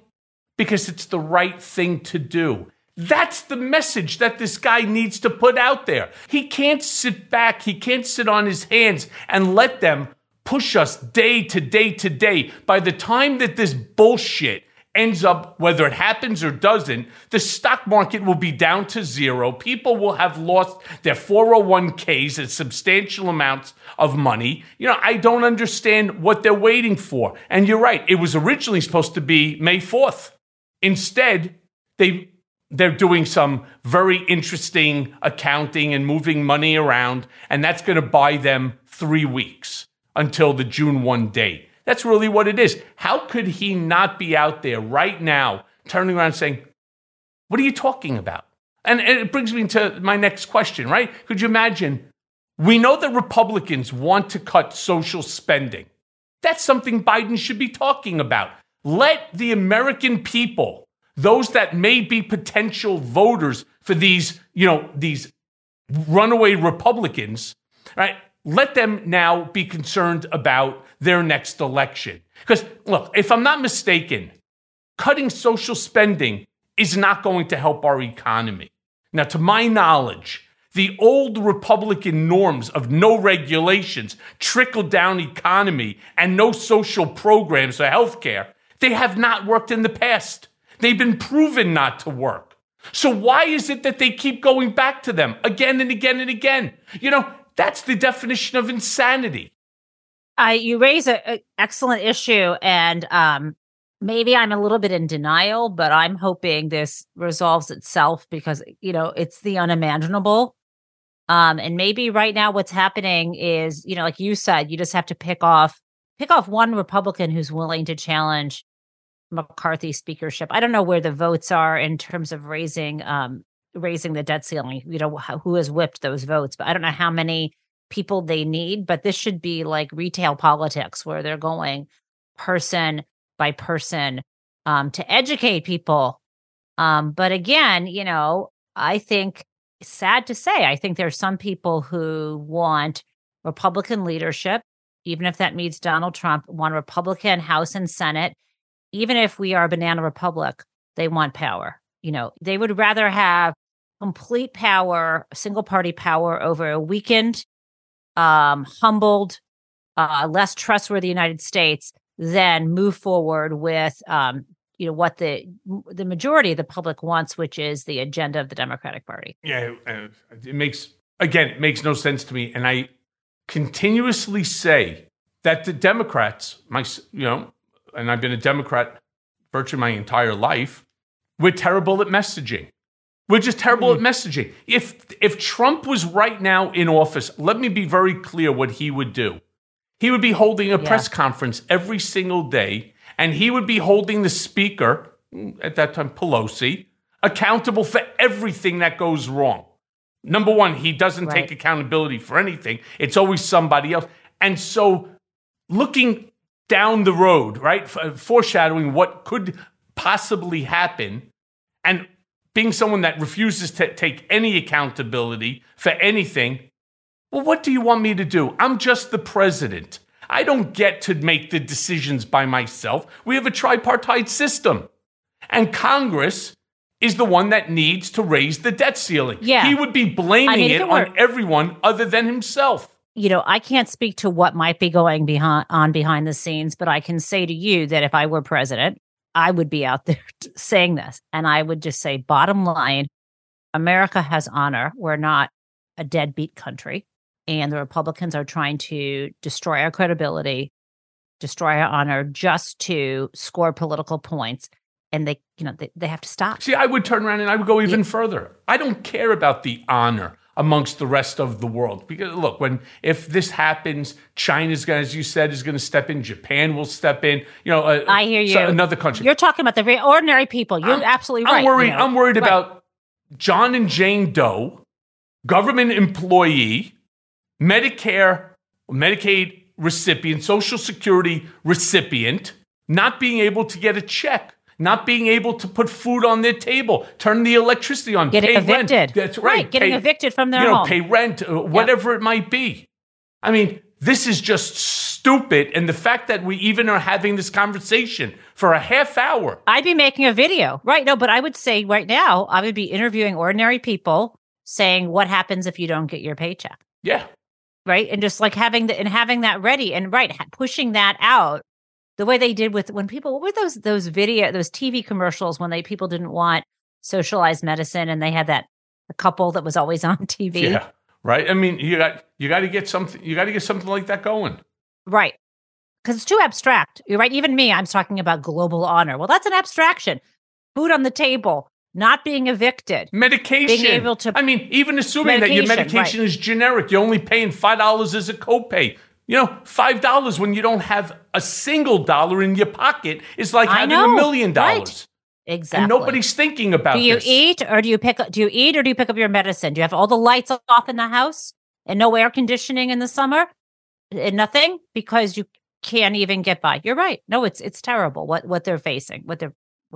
Because it's the right thing to do. That's the message that this guy needs to put out there. He can't sit back. He can't sit on his hands and let them push us day to day to day. By the time that this bullshit ends up, whether it happens or doesn't, the stock market will be down to zero. People will have lost their four oh one k's and substantial amounts of money. You know, I don't understand what they're waiting for. And you're right. It was originally supposed to be May fourth. Instead, they, they're doing some very interesting accounting and moving money around, and that's going to buy them three weeks until the June first date. That's really what it is. How could he not be out there right now turning around and saying, what are you talking about? And, and it brings me to my next question, right? Could you imagine? We know that Republicans want to cut social spending. That's something Biden should be talking about. Let the American people, those that may be potential voters for these, you know, these runaway Republicans, right? Let them now be concerned about their next election. Because, look, if I'm not mistaken, cutting social spending is not going to help our economy. Now, to my knowledge, the old Republican norms of no regulations, trickle-down economy, and no social programs or health care, they have not worked in the past. They've been proven not to work. So why is it that they keep going back to them again and again and again? You know, that's the definition of insanity. Uh, you raise an excellent issue, and um, maybe I'm a little bit in denial, but I'm hoping this resolves itself, because, you know, it's the unimaginable. Um, and maybe right now what's happening is, you know, like you said, you just have to pick off pick off one Republican who's willing to challenge McCarthy's speakership. I don't know where the votes are in terms of raising um, raising the debt ceiling, you know, who has whipped those votes, but I don't know how many people they need. But this should be like retail politics where they're going person by person um, to educate people. Um, but again, you know, I think, sad to say, I think there's some people who want Republican leadership, even if that means Donald Trump, want Republican House and Senate. Even if we are a banana republic, they want power. You know, they would rather have complete power, single party power over a weakened, um, humbled, uh, less trustworthy United States than move forward with, um, you know, what the the majority of the public wants, which is the agenda of the Democratic Party. Yeah, it makes, again, it makes no sense to me. And I continuously say that the Democrats, my, you know, and I've been a Democrat virtually my entire life, we're terrible at messaging. We're just terrible mm. at messaging. If if Trump was right now in office, let me be very clear what he would do. He would be holding a yeah. press conference every single day, and he would be holding the speaker, at that time Pelosi, accountable for everything that goes wrong. Number one, he doesn't right. take accountability for anything. It's always somebody else. And so looking down the road, right, foreshadowing what could possibly happen, and being someone that refuses to take any accountability for anything, well, what do you want me to do? I'm just the president. I don't get to make the decisions by myself. We have a tripartite system, and Congress is the one that needs to raise the debt ceiling. Yeah. He would be blaming I mean, it, it were- on everyone other than himself. You know, I can't speak to what might be going behind on behind the scenes, but I can say to you that if I were president, I would be out there t- saying this. And I would just say, bottom line, America has honor. We're not a deadbeat country. And the Republicans are trying to destroy our credibility, destroy our honor just to score political points. And they, you know, they, they have to stop. See, I would turn around and I would go even yeah. further. I don't care about the honor amongst the rest of the world. Because look, when if this happens, China's going to, as you said, is going to step in. Japan will step in. You know, uh, I hear you. So another country. You're talking about the very ordinary people. You're I'm, absolutely I'm right. Worried, you know? I'm worried right. about John and Jane Doe, government employee, Medicare, Medicaid recipient, Social Security recipient, not being able to get a check, not being able to put food on their table, turn the electricity on, getting pay evicted. Rent. That's right. right getting pay, evicted from their you know, home. Pay rent, whatever yep. it might be. I mean, this is just stupid. And the fact that we even are having this conversation for a half hour. I'd be making a video. Right. No, but I would say right now, I would be interviewing ordinary people saying what happens if you don't get your paycheck. Yeah. Right. And just like having the, and having that ready and right, pushing that out. The way they did with when people, what were those those video, those T V commercials when they people didn't want socialized medicine and they had that a couple that was always on T V. Yeah, right. I mean, you got you got to get something. You got to get something like that going. Right, because it's too abstract. You're right. Even me, I'm talking about global honor. Well, that's an abstraction. Food on the table, not being evicted, medication. Being able to. I mean, even assuming that your medication right. is generic, you're only paying five dollars as a copay. You know, five dollars when you don't have a single dollar in your pocket is like I having know, a million dollars. Right. Exactly. And nobody's thinking about this. Do you this. eat or do you pick up, do you eat or do you pick up your medicine? Do you have all the lights off in the house and no air conditioning in the summer and nothing because you can't even get by? You're right. No, it's it's terrible what, what they're facing, what they're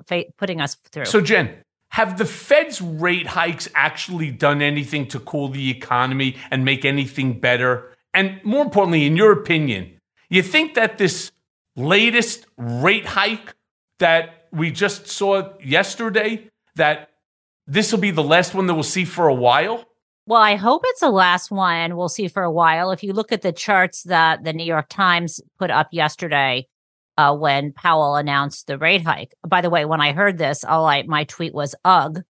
fa- putting us through. So, Jen, have the Fed's rate hikes actually done anything to cool the economy and make anything better? And more importantly, in your opinion, you think that this latest rate hike that we just saw yesterday, that this will be the last one that we'll see for a while? Well, I hope it's the last one we'll see for a while. If you look at the charts that the New York Times put up yesterday uh, when Powell announced the rate hike. By the way, when I heard this, all I, my tweet was, ugh.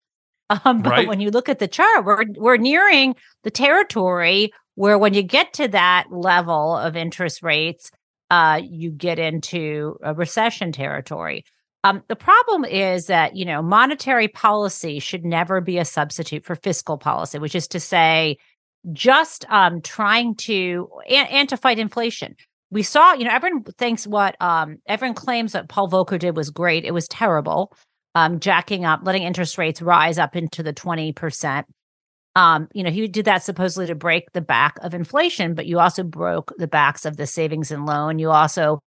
Um, but right. when you look at the chart, we're we're nearing the territory where when you get to that level of interest rates, uh, you get into a recession territory. Um, the problem is that, you know, monetary policy should never be a substitute for fiscal policy, which is to say just um, trying to, and, and to fight inflation. we saw, you know, everyone thinks what um, everyone claims what Paul Volcker did was great. It was terrible, um, jacking up, letting interest rates rise up into the twenty percent. Um, you know, he did that supposedly to break the back of inflation, but you also broke the backs of the savings and loan. You also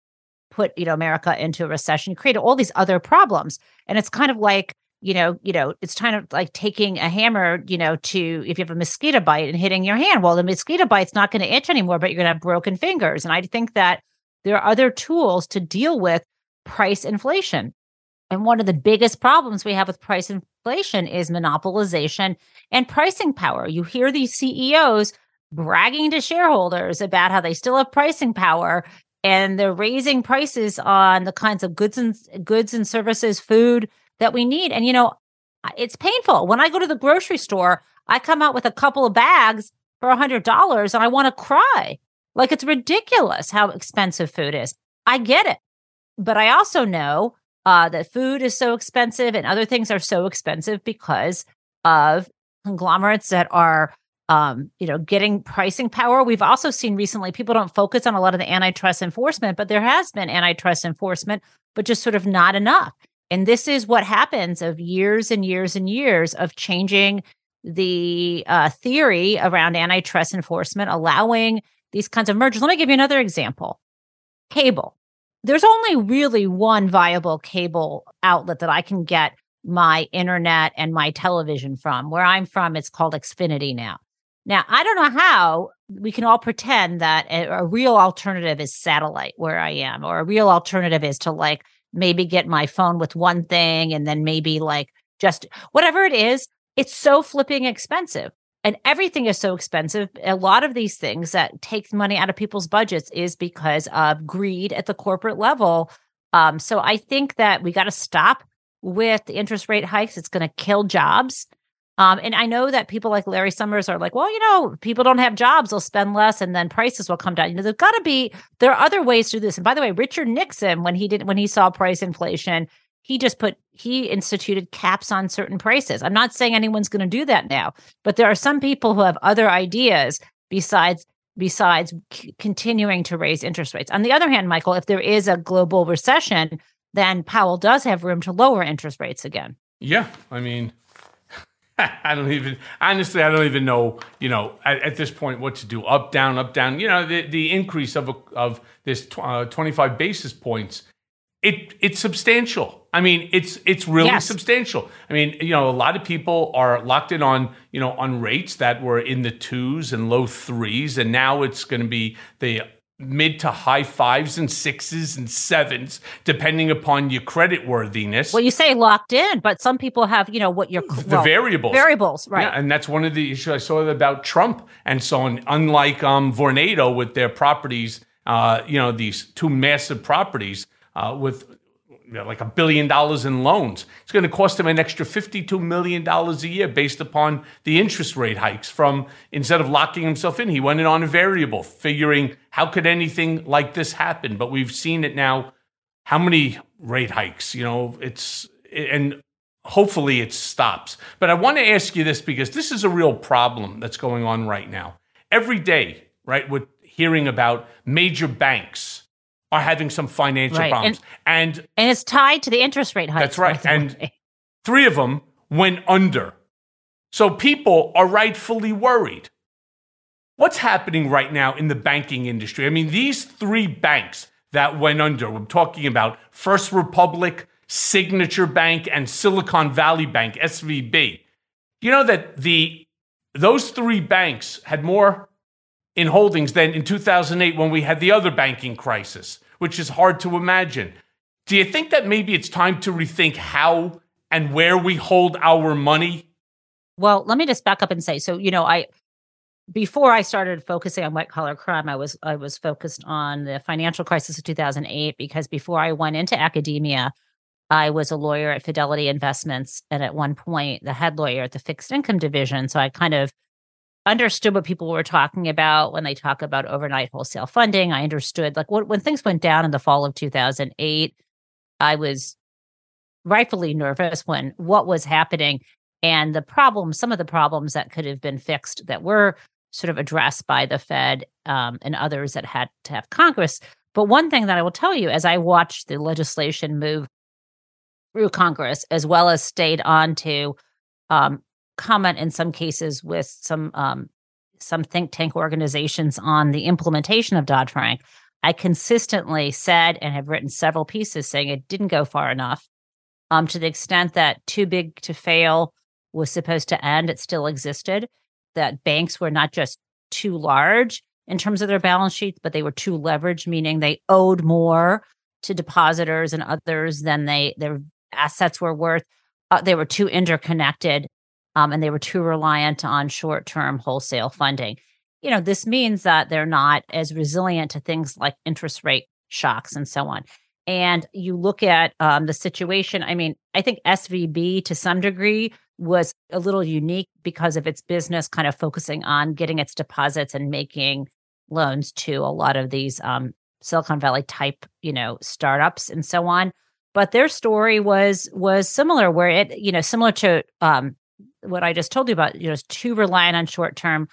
put, you know, America into a recession. You created all these other problems. And it's kind of like, you know, you know, it's kind of like taking a hammer, you know, to if you have a mosquito bite and hitting your hand. Well, the mosquito bite's not going to itch anymore, but you're going to have broken fingers. And I think that there are other tools to deal with price inflation. And one of the biggest problems we have with price inflation is monopolization and pricing power. You hear these C E Os bragging to shareholders about how they still have pricing power, and they're raising prices on the kinds of goods and goods and services, food that we need. And, you know, it's painful. When I go to the grocery store, I come out with a couple of bags for one hundred dollars and I want to cry. Like, it's ridiculous how expensive food is. I get it. But I also know Uh, that food is so expensive and other things are so expensive because of conglomerates that are, um, you know, getting pricing power. We've also seen recently, people don't focus on a lot of the antitrust enforcement, but there has been antitrust enforcement, but just sort of not enough. And this is what happens of years and years and years of changing the uh, theory around antitrust enforcement, allowing these kinds of mergers. Let me give you another example. Cable. There's only really one viable cable outlet that I can get my internet and my television from. Where I'm from, it's called Xfinity now. Now, I don't know how we can all pretend that a, a real alternative is satellite where I am, or a real alternative is to like maybe get my phone with one thing and then maybe like just whatever it is. It's so flipping expensive. And everything is so expensive. A lot of these things that take money out of people's budgets is because of greed at the corporate level. Um, so I think that we got to stop with the interest rate hikes. It's going to kill jobs. Um, and I know that people like Larry Summers are like, well, you know, people don't have jobs, they'll spend less, and then prices will come down. You know, there's got to be, there are other ways to do this. And by the way, Richard Nixon, when he did, when he saw price inflation, He just put, he instituted caps on certain prices. I'm not saying anyone's going to do that now, but there are some people who have other ideas besides besides c- continuing to raise interest rates. On the other hand, Michael, if there is a global recession, then Powell does have room to lower interest rates again. Yeah, I mean, I don't even, honestly, I don't even know, you know, at, at this point what to do. Up, down, up, down. You know, the, the increase of, a, of this tw- uh, twenty-five basis points, It it's substantial. I mean, it's it's really yes. substantial. I mean, you know, a lot of people are locked in on, you know, on rates that were in the twos and low threes, and now it's going to be the mid to high fives and sixes and sevens, depending upon your credit worthiness. Well, you say locked in, but some people have, you know, what your the well, variables, variables, right? Yeah, and that's one of the issues I saw about Trump and so on. Unlike um, Vornado with their properties, uh, you know, these two massive properties. Uh, with you know, like a billion dollars in loans. It's going to cost them an extra fifty-two million dollars a year based upon the interest rate hikes from, instead of locking himself in, he went in on a variable, figuring how could anything like this happen? But we've seen it now. How many rate hikes? You know, it's, and hopefully it stops. But I want to ask you this, because this is a real problem that's going on right now. Every day, right, we're hearing about major banks are having some financial right. problems. And, and and it's tied to the interest rate hike. That's right. And three of them went under. So people are rightfully worried. What's happening right now in the banking industry? I mean, these three banks that went under, we're talking about First Republic, Signature Bank, and Silicon Valley Bank, S V B. You know that the those three banks had more in holdings than in two thousand eight when we had the other banking crisis, which is hard to imagine. Do you think that maybe it's time to rethink how and where we hold our money? Well, let me just back up and say, so, you know, I before I started focusing on white-collar crime, I was I was focused on the financial crisis of two thousand eight, because before I went into academia, I was a lawyer at Fidelity Investments, and at one point, the head lawyer at the fixed income division. So I kind of understood what people were talking about when they talk about overnight wholesale funding. I understood, like, when, when things went down in the fall of two thousand eight, I was rightfully nervous when what was happening and the problems, some of the problems that could have been fixed that were sort of addressed by the Fed um, and others that had to have Congress. But one thing that I will tell you, as I watched the legislation move through Congress, as well as stayed on to um, comment in some cases with some um, some think tank organizations on the implementation of Dodd-Frank, I consistently said and have written several pieces saying it didn't go far enough. Um, to the extent that too big to fail was supposed to end, it still existed, that banks were not just too large in terms of their balance sheets, but they were too leveraged, meaning they owed more to depositors and others than they their assets were worth. Uh, they were too interconnected, um, and they were too reliant on short-term wholesale funding. You know, this means that they're not as resilient to things like interest rate shocks and so on. And you look at um, the situation, I mean, I think S V B to some degree was a little unique because of its business kind of focusing on getting its deposits and making loans to a lot of these um, Silicon Valley type, you know, startups and so on. But their story was was similar, where it, you know, similar to um, what I just told you about, you know, too reliant on short-term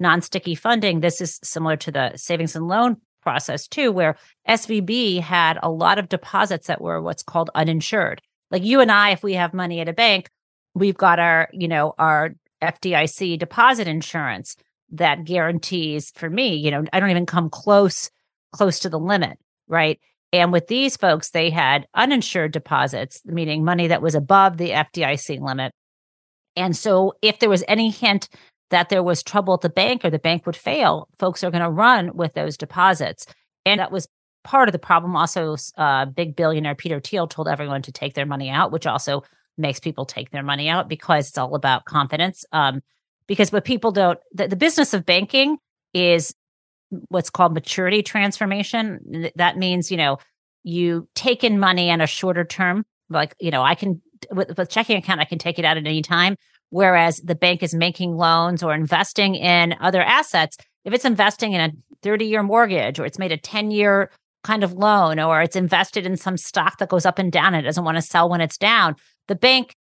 non-sticky funding. This is similar to the savings and loan process too, where S V B had a lot of deposits that were what's called uninsured. Like you and I, if we have money at a bank, we've got our, you know, our F D I C deposit insurance that guarantees for me, you know, I don't even come close, close to the limit, right? And with these folks, they had uninsured deposits, meaning money that was above the F D I C limit. And so if there was any hint that there was trouble at the bank or the bank would fail, folks are going to run with those deposits. And that was part of the problem. Also, uh, big billionaire Peter Thiel told everyone to take their money out, which also makes people take their money out because it's all about confidence. Um, because what people don't, the, the business of banking is what's called maturity transformation. That means, you know, you take in money on a shorter term, like, you know, I can, with a checking account, I can take it out at any time. Whereas the bank is making loans or investing in other assets. If it's investing in a thirty-year mortgage, or it's made a ten-year kind of loan, or it's invested in some stock that goes up and down and it doesn't want to sell when it's down, the bank,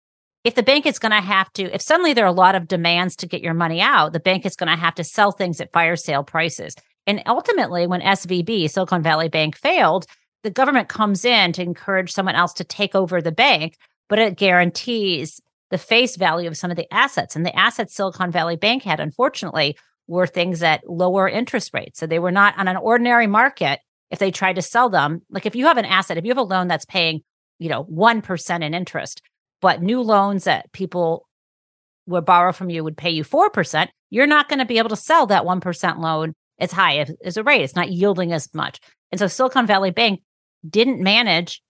if the bank is going to have to, if suddenly there are a lot of demands to get your money out, the bank is going to have to sell things at fire sale prices. And ultimately, when S V B, Silicon Valley Bank, failed, the government comes in to encourage someone else to take over the bank, but it guarantees the face value of some of the assets. And the assets Silicon Valley Bank had, unfortunately, were things at lower interest rates. So they were not on an ordinary market if they tried to sell them. Like if you have an asset, if you have a loan that's paying, you know, one percent in interest, but new loans that people would borrow from you would pay you four percent, you're not going to be able to sell that one percent loan as high as a rate. It's not yielding as much. And so Silicon Valley Bank didn't manage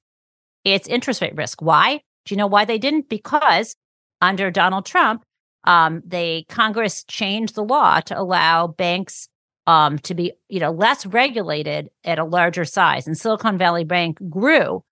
its interest rate risk. Why? Do you know why they didn't? Because under Donald Trump, um, they Congress changed the law to allow banks um, to be, you know, less regulated at a larger size. And Silicon Valley Bank grew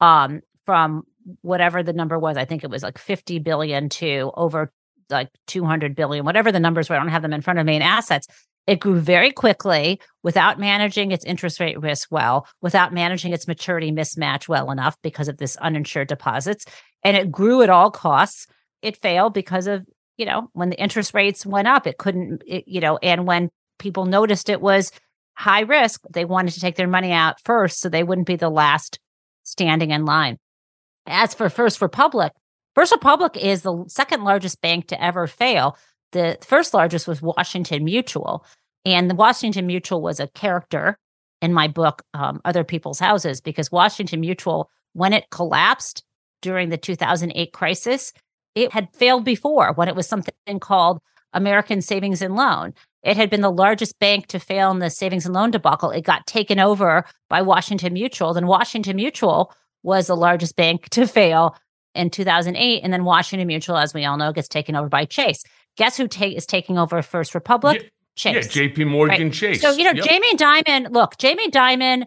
um, from whatever the number was. I think it was like fifty billion to over like two hundred billion, whatever the numbers were. I don't have them in front of me in assets. It grew very quickly without managing its interest rate risk well, without managing its maturity mismatch well enough because of this uninsured deposits. And it grew at all costs. It failed because of, you know, when the interest rates went up, it couldn't, it, you know, and when people noticed it was high risk, they wanted to take their money out first so they wouldn't be the last standing in line. As for First Republic, First Republic is the second largest bank to ever fail. The first largest was Washington Mutual. And the Washington Mutual was a character in my book, um, Other People's Houses, because Washington Mutual, when it collapsed during the two thousand eight crisis, it had failed before when it was something called American Savings and Loan. It had been the largest bank to fail in the savings and loan debacle. It got taken over by Washington Mutual. Then Washington Mutual was the largest bank to fail in two thousand eight. And then Washington Mutual, as we all know, gets taken over by Chase. Guess who ta- is taking over First Republic? Yeah, Chase. Yeah, J P Morgan right? Chase. So, you know, yep. Jamie Dimon, look, Jamie Dimon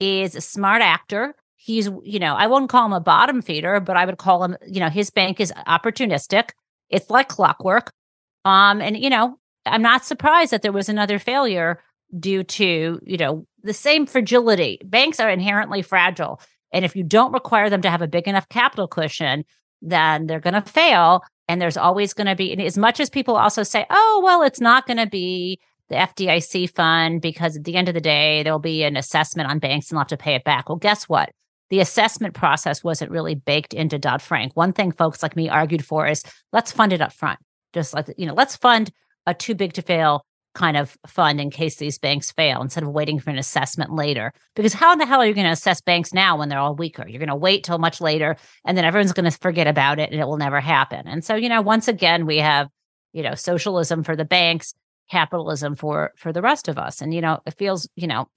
is a smart actor. He's, you know, I wouldn't call him a bottom feeder, but I would call him, you know, his bank is opportunistic. It's like clockwork. Um, and, you know, I'm not surprised that there was another failure due to, you know, the same fragility. Banks are inherently fragile. And if you don't require them to have a big enough capital cushion, then they're going to fail. And there's always going to be, and as much as people also say, oh, well, it's not going to be the F D I C fund because at the end of the day, there'll be an assessment on banks and they'll have to pay it back. Well, guess what? The assessment process wasn't really baked into Dodd-Frank. One thing folks like me argued for is let's fund it up front. Just like, you know, let's fund a too big to fail kind of fund in case these banks fail instead of waiting for an assessment later. Because how in the hell are you going to assess banks now when they're all weaker? You're going to wait till much later and then everyone's going to forget about it and it will never happen. And so, you know, once again, we have, you know, socialism for the banks, capitalism for, for the rest of us. And, you know, it feels, you know,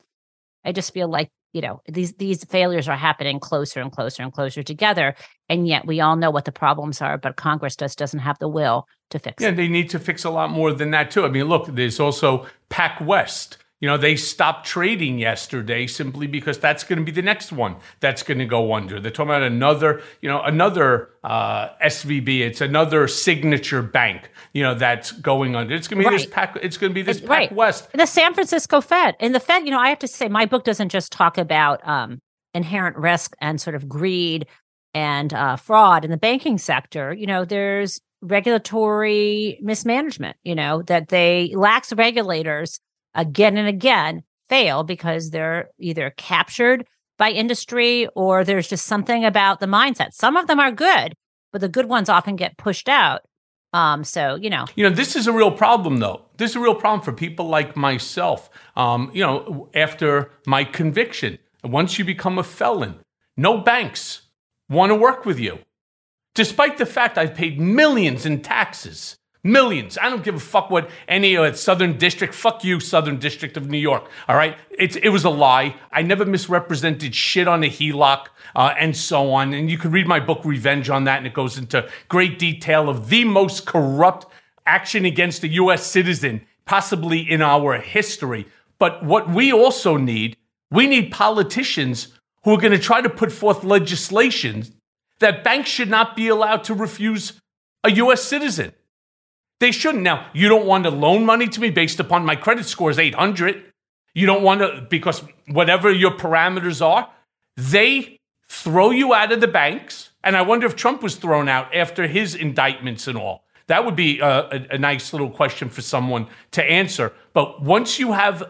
I just feel like, you know, these, these failures are happening closer and closer and closer together. And yet we all know what the problems are, but Congress just doesn't have the will to fix yeah, it. Yeah, they need to fix a lot more than that, too. I mean, look, there's also PacWest. You know, they stopped trading yesterday simply because that's going to be the next one that's going to go under. They're talking about another, you know, another uh, S V B. It's another signature bank, you know, that's going under. It's going to be right. this Pac. It's going to be this right. PacWest. The San Francisco Fed and the Fed. You know, I have to say, my book doesn't just talk about um, inherent risk and sort of greed and uh, fraud in the banking sector. You know, there's regulatory mismanagement. You know, that they lax regulators. Again and again fail because they're either captured by industry or there's just something about the mindset. Some of them are good, but the good ones often get pushed out. Um, so, you know, you know, this is a real problem, though. This is a real problem for people like myself. Um, you know, after my conviction, once you become a felon, no banks want to work with you, despite the fact I've paid millions in taxes. Millions. I don't give a fuck what any of that Southern District. Fuck you, Southern District of New York. All right. It's, it was a lie. I never misrepresented shit on a H E L O C uh, and so on. And you can read my book, Revenge, on that. And it goes into great detail of the most corrupt action against a U S citizen, possibly in our history. But what we also need, we need politicians who are going to try to put forth legislation that banks should not be allowed to refuse a U S citizen. They shouldn't. Now, you don't want to loan money to me based upon my credit score is eight hundred. You don't want to, because whatever your parameters are, they throw you out of the banks. And I wonder if Trump was thrown out after his indictments and all. That would be a, a, a nice little question for someone to answer. But once you have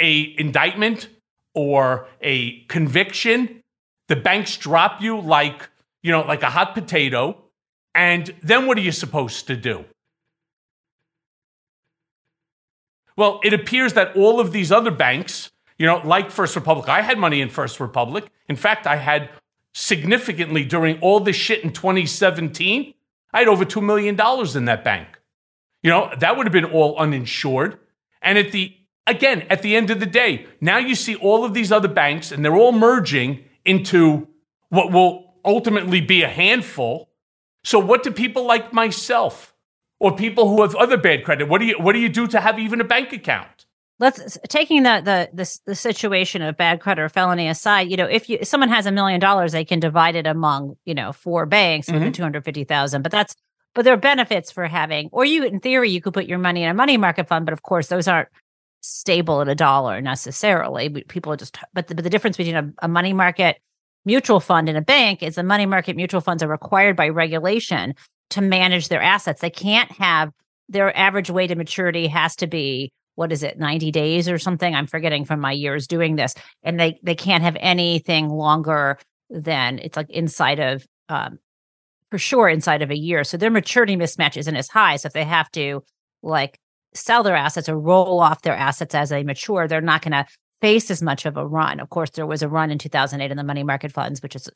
an indictment or a conviction, the banks drop you like, you know, like a hot potato. And then what are you supposed to do? Well, it appears that all of these other banks, you know, like First Republic, I had money in First Republic. In fact, I had significantly during all this shit in twenty seventeen, I had over two million dollars in that bank. You know, that would have been all uninsured. And at the, again, at the end of the day, now you see all of these other banks and they're all merging into what will ultimately be a handful. So what do people like myself or people who have other bad credit? What do you what do you do to have even a bank account? Let's taking the the the, the situation of bad credit or felony aside. You know, if you if someone has a million dollars, they can divide it among you know four banks mm-hmm. with two hundred fifty thousand. But that's but there are benefits for having. Or you, in theory, you could put your money in a money market fund. But of course, those aren't stable at a dollar necessarily. People are just but the, but the difference between a, a money market mutual fund and a bank is the money market mutual funds are required by regulation to manage their assets. They can't have their average weighted maturity has to be, what is it, ninety days or something? I'm forgetting from my years doing this. And they they can't have anything longer than it's like inside of, um, for sure, inside of a year. So their maturity mismatch isn't as high. So if they have to like sell their assets or roll off their assets as they mature, they're not going to face as much of a run. Of course, there was a run in two thousand eight in the money market funds, which is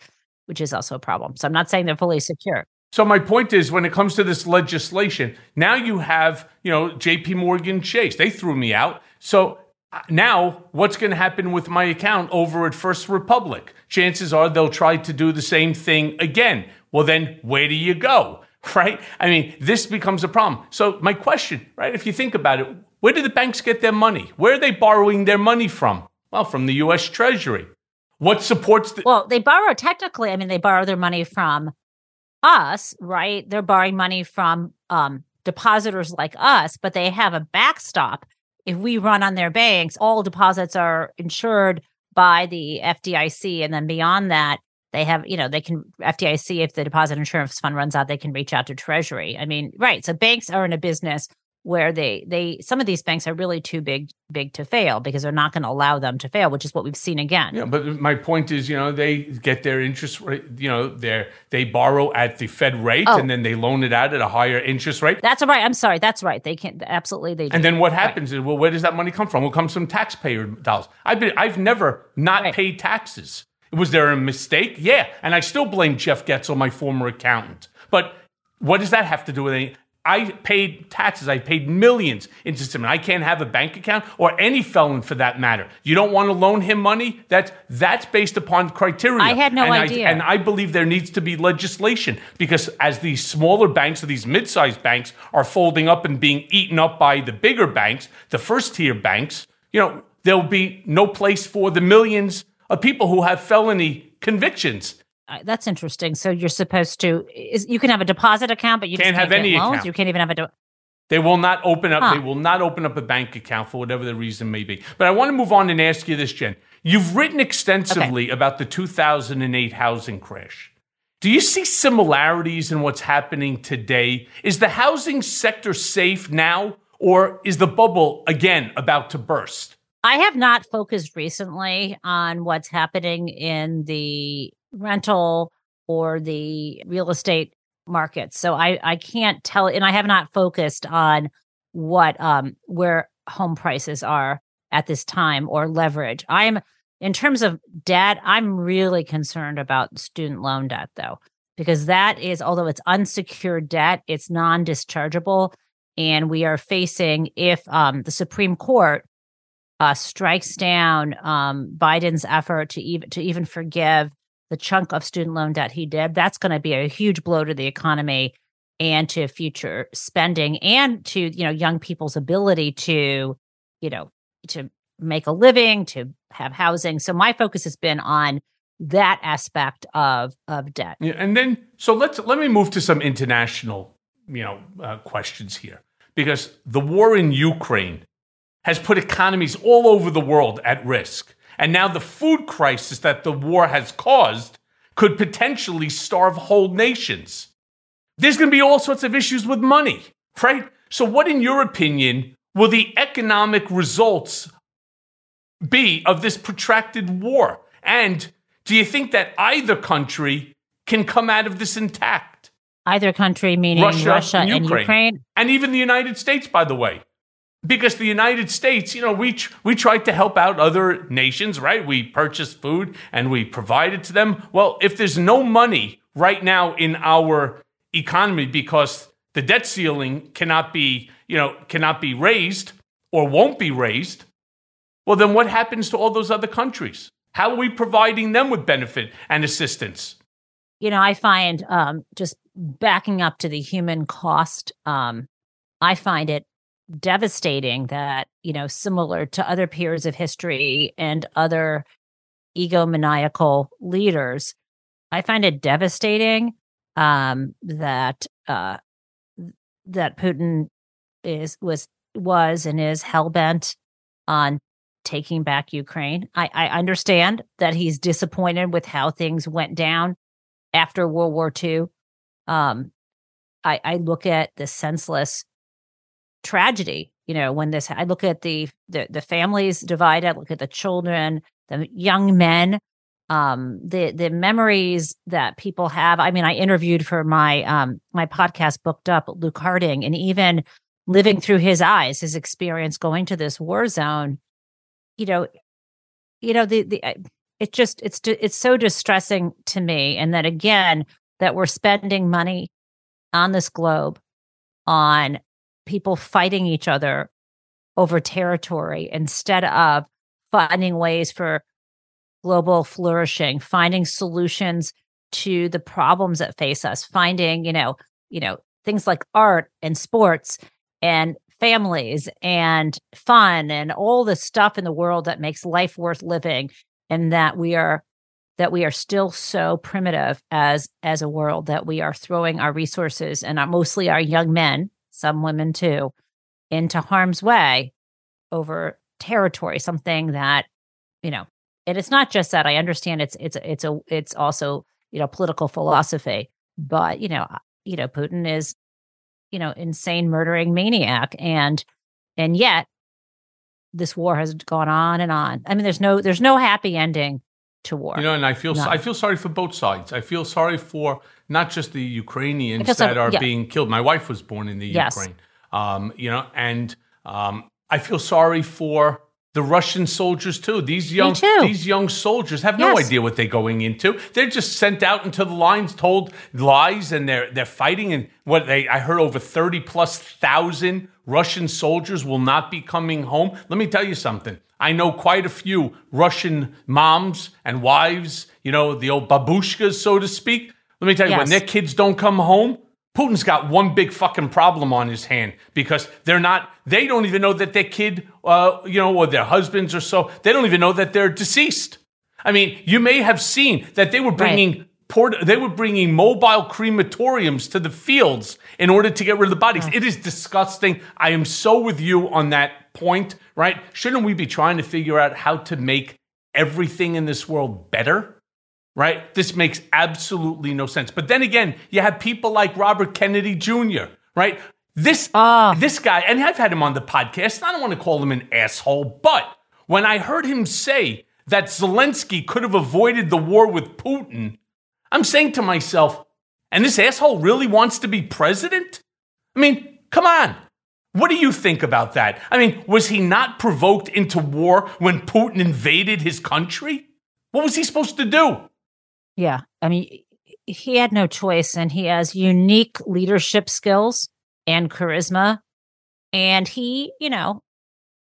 which is also a problem. So I'm not saying they're fully secure. So my point is, when it comes to this legislation, now you have, you know, J P Morgan Chase. They threw me out. So now what's going to happen with my account over at First Republic? Chances are they'll try to do the same thing again. Well, then where do you go, right? I mean, this becomes a problem. So my question, right, if you think about it, where do the banks get their money? Where are they borrowing their money from? Well, from the U S Treasury. What supports the... Well, they borrow technically, I mean, they borrow their money from... us, right? They're borrowing money from um, depositors like us, but they have a backstop. If we run on their banks, all deposits are insured by the F D I C. And then beyond that, They have, you know, they can F D I C, if the deposit insurance fund runs out, they can reach out to Treasury. I mean, right. So banks are in a business where they, they, some of these banks are really too big, big to fail because they're not going to allow them to fail, which is what we've seen again. Yeah, but my point is, you know, they get their interest rate, you know, they they borrow at the Fed rate oh. and then they loan it out at a higher interest rate. That's right. I'm sorry. That's right. They can't, absolutely they do. And then what happens right. is, well, where does that money come from? Well, it comes from taxpayer dollars. I've been, I've never not right. paid taxes. Was there a mistake? Yeah. And I still blame Jeff Getzel, my former accountant. But what does that have to do with anything? I paid taxes. I paid millions into something. I can't have a bank account or any felon for that matter. You don't want to loan him money? That's, that's based upon criteria. I had no and idea. I, and I believe there needs to be legislation because as these smaller banks or these mid-sized banks are folding up and being eaten up by the bigger banks, the first-tier banks, you know, there'll be no place for the millions of people who have felony convictions. Uh, that's interesting. So you're supposed to, is, you can have a deposit account, but you can't just have any loans. Account. You can't even have a. De- they will not open up. Huh. They will not open up a bank account for whatever the reason may be. But I want to move on and ask you this, Jen. You've written extensively okay. about the two thousand eight housing crash. Do you see similarities in what's happening today? Is the housing sector safe now, or is the bubble again about to burst? I have not focused recently on what's happening in the rental or the real estate markets. So I, I can't tell, and I have not focused on what um, where home prices are at this time or leverage. I'm in terms of debt, I'm really concerned about student loan debt though, because that is, although it's unsecured debt, it's non-dischargeable. And we are facing, if um, the Supreme Court Uh, strikes down um, Biden's effort to even to even forgive the chunk of student loan debt he did, that's going to be a huge blow to the economy and to future spending and to, you know, young people's ability to, you know, to make a living, to have housing. So my focus has been on that aspect of of debt. Yeah, and then so let's let me move to some international, you know, uh, questions here, because the war in Ukraine has put economies all over the world at risk. And now the food crisis that the war has caused could potentially starve whole nations. There's going to be all sorts of issues with money, right? So what, in your opinion, will the economic results be of this protracted war? And do you think that either country can come out of this intact? Either country, meaning Russia, Russia and, Ukraine. and Ukraine? And even the United States, by the way. Because the United States, you know, we we tried to help out other nations, right? We purchased food and we provided to them. Well, if there's no money right now in our economy because the debt ceiling cannot be, you know, cannot be raised or won't be raised, well, then what happens to all those other countries? How are we providing them with benefit and assistance? You know, I find um, just backing up to the human cost, um, I find it devastating that, you know, similar to other periods of history and other egomaniacal leaders, I find it devastating um, that uh, that Putin is was was and is hell bent on taking back Ukraine. I, I understand that he's disappointed with how things went down after World War Two. Um, I, I look at the senseless tragedy, you know, when this, I look at the, the, the families divided, I look at the children, the young men, um, the, the memories that people have. I mean, I interviewed for my, um, my podcast Booked Up, Luke Harding, and even living through his eyes, his experience going to this war zone, you know, you know, the, the, it just, it's, it's so distressing to me. And that again, that we're spending money on this globe on people fighting each other over territory instead of finding ways for global flourishing, finding solutions to the problems that face us, finding, you know, you know, things like art and sports and families and fun and all the stuff in the world that makes life worth living. And that we are that we are still so primitive as as a world that we are throwing our resources and our, mostly our young men, some women too, into harm's way over territory, something that, you know, And it's not just that. I understand it's it's it's a it's also, you know, political philosophy. But, you know, you know, Putin is, you know, insane murdering maniac, and and yet this war has gone on and on. I mean, there's no there's no happy ending to war. You know, and I feel no. I feel sorry for both sides. I feel sorry for not just the Ukrainians because that are yeah. being killed. My wife was born in the yes. Ukraine. Um, you know, and um, I feel sorry for the Russian soldiers too. These young too. these young soldiers have yes. no idea what they're going into. They're just sent out into the lines, told lies, and they're they're fighting. And what they I heard over thirty plus thousand Russian soldiers will not be coming home. Let me tell you something. I know quite a few Russian moms and wives. You know, the old babushkas, so to speak. Let me tell you, yes. when their kids don't come home, Putin's got one big fucking problem on his hand because they're not, they don't even know that their kid, uh, you know, or their husbands or so, they don't even know that they're deceased. I mean, you may have seen that they were bringing right. port, they were bringing mobile crematoriums to the fields in order to get rid of the bodies. Right. It is disgusting. I am so with you on that point, right? Shouldn't we be trying to figure out how to make everything in this world better? Right? This makes absolutely no sense. But then again, you have people like Robert Kennedy Junior, right? This uh. this guy, and I've had him on the podcast. I don't want to call him an asshole, but when I heard him say that Zelensky could have avoided the war with Putin, I'm saying to myself, and this asshole really wants to be president? I mean, come on. What do you think about that? I mean, was he not provoked into war when Putin invaded his country? What was he supposed to do? Yeah. I mean, he had no choice, and he has unique leadership skills and charisma. And he, you know,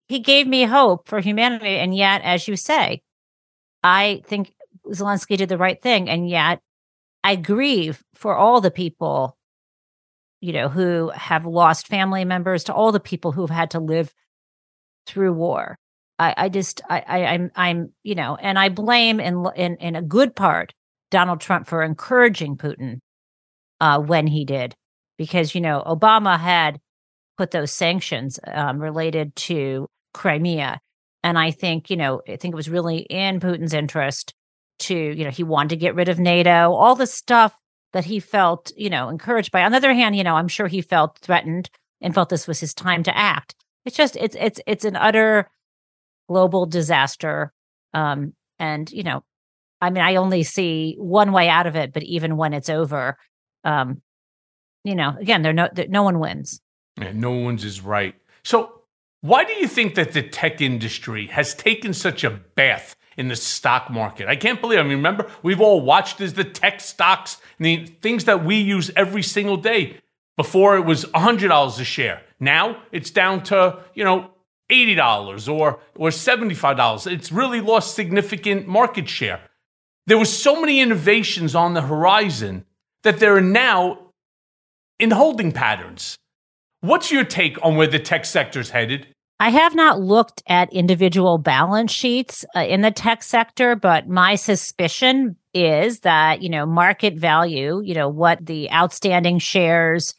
he gave me hope for humanity. And yet, as you say, I think Zelensky did the right thing. And yet I grieve for all the people, you know, who have lost family members, to all the people who've had to live through war. I, I just, I, I, I'm, I'm, you know, and I blame in, in, in a good part Donald Trump for encouraging Putin uh, when he did, because, you know, Obama had put those sanctions um, related to Crimea. And I think, you know, I think it was really in Putin's interest to, you know, he wanted to get rid of NATO, all the stuff that he felt, you know, encouraged by. On the other hand, you know, I'm sure he felt threatened and felt this was his time to act. It's just, it's, it's, it's an utter global disaster. Um, and, you know, I mean, I only see one way out of it, but even when it's over, um, you know, again, there no, there, no one wins. Yeah, no one's is right. So why do you think that the tech industry has taken such a bath in the stock market? I can't believe it. I mean, remember, we've all watched as the tech stocks, the things that we use every single day. Before it was one hundred dollars a share. Now it's down to, you know, eighty dollars or, or seventy-five dollars. It's really lost significant market share. There were so many innovations on the horizon that there are now in holding patterns. What's your take on where the tech sector's headed? I have not looked at individual balance sheets uh, in the tech sector, but my suspicion is that, you know, market value, you know, what the outstanding shares,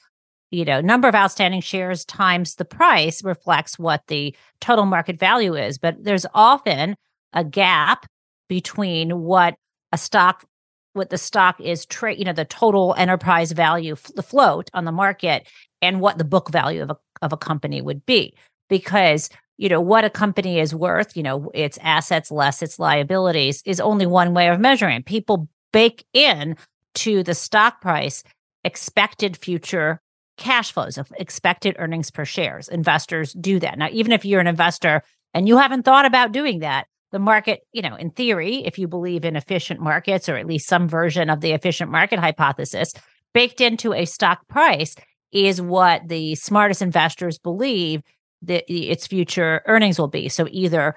you know, number of outstanding shares times the price reflects what the total market value is. But there's often a gap between what a stock, what the stock is trade, you know, the total enterprise value, f- the float on the market, and what the book value of a of a company would be, because you know what a company is worth, you know, its assets less its liabilities, is only one way of measuring. People bake in to the stock price expected future cash flows, of expected earnings per shares. Investors do that. Now, even if you're an investor and you haven't thought about doing that, the market, you know, in theory, if you believe in efficient markets, or at least some version of the efficient market hypothesis, baked into a stock price is what the smartest investors believe that its future earnings will be. So either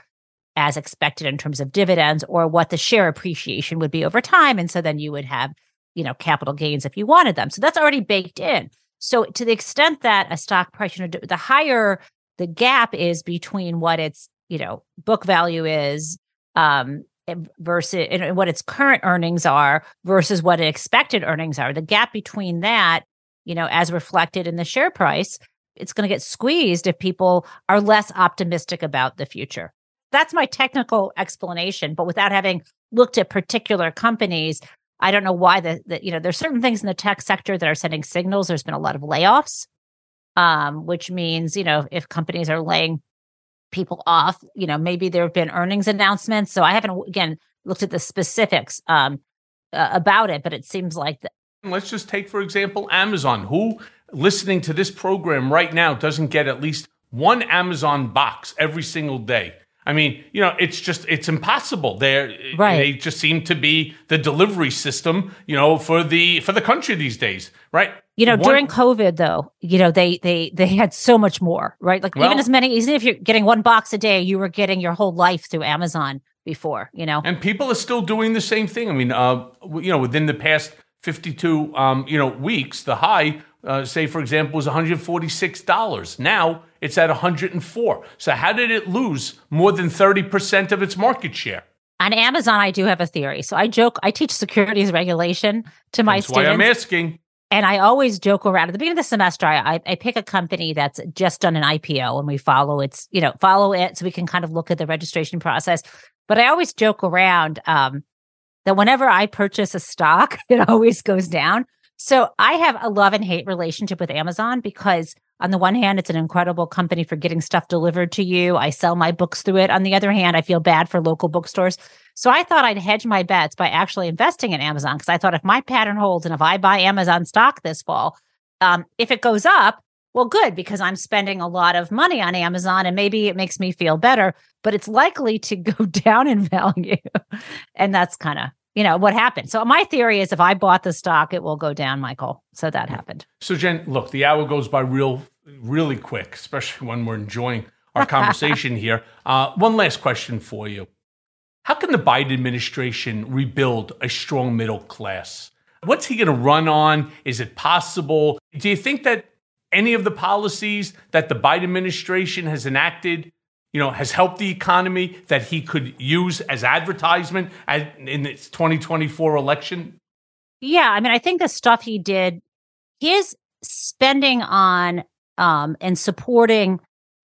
as expected in terms of dividends, or what the share appreciation would be over time. And so then you would have, you know, capital gains if you wanted them. So that's already baked in. So to the extent that a stock price, you know, the higher the gap is between what its, you know, book value is um, versus and what its current earnings are versus what expected earnings are. The gap between that, you know, as reflected in the share price, it's going to get squeezed if people are less optimistic about the future. That's my technical explanation. But without having looked at particular companies, I don't know why the, the you know, there's certain things in the tech sector that are sending signals. There's been a lot of layoffs, um, which means, you know, if companies are laying people off, you know, maybe there have been earnings announcements. So I haven't, again, looked at the specifics um, uh, about it, but it seems like the- Let's just take, for example, Amazon. Who listening to this program right now doesn't get at least one Amazon box every single day? I mean, you know, it's just, it's impossible. They're, right. They just seem to be the delivery system, you know, for the for the country these days, right? You know, One, during COVID, though, you know, they they they had so much more, right? Like well, even as many, even if you're getting one box a day, you were getting your whole life through Amazon before, you know? And people are still doing the same thing. I mean, uh, you know, within the past fifty-two, um, you know, weeks, the high, uh, say, for example, was one hundred forty-six dollars. Now it's at one hundred four. So how did it lose more than thirty percent of its market share? On Amazon, I do have a theory. So I joke, I teach securities regulation to my That's students. That's why I'm asking. And I always joke around at the beginning of the semester, I, I pick a company that's just done an I P O and we follow its, you know, follow it so we can kind of look at the registration process. But I always joke around um, that whenever I purchase a stock, it always goes down. So I have a love and hate relationship with Amazon because on the one hand, it's an incredible company for getting stuff delivered to you. I sell my books through it. On the other hand, I feel bad for local bookstores. So I thought I'd hedge my bets by actually investing in Amazon because I thought if my pattern holds and if I buy Amazon stock this fall, um, if it goes up, well, good, because I'm spending a lot of money on Amazon and maybe it makes me feel better, but it's likely to go down in value. And that's kind of, you know, what happened. So my theory is if I bought the stock, it will go down, Michael. So that happened. So Jen, look, the hour goes by real, really quick, especially when we're enjoying our conversation here. Uh, one last question for you. How can the Biden administration rebuild a strong middle class? What's he going to run on? Is it possible? Do you think that any of the policies that the Biden administration has enacted, you know, has helped the economy that he could use as advertisement in its twenty twenty-four election? Yeah, I mean, I think the stuff he did, his spending on um, and supporting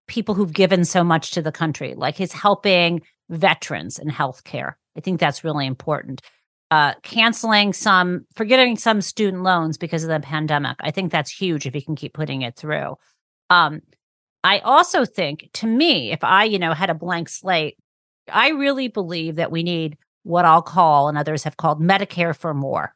people who've given so much to the country, like his helping veterans and healthcare. I think that's really important. Uh, canceling some, forgetting some student loans because of the pandemic. I think that's huge if he can keep putting it through. Um, I also think, to me, if I, you know, had a blank slate, I really believe that we need what I'll call, and others have called, Medicare for more.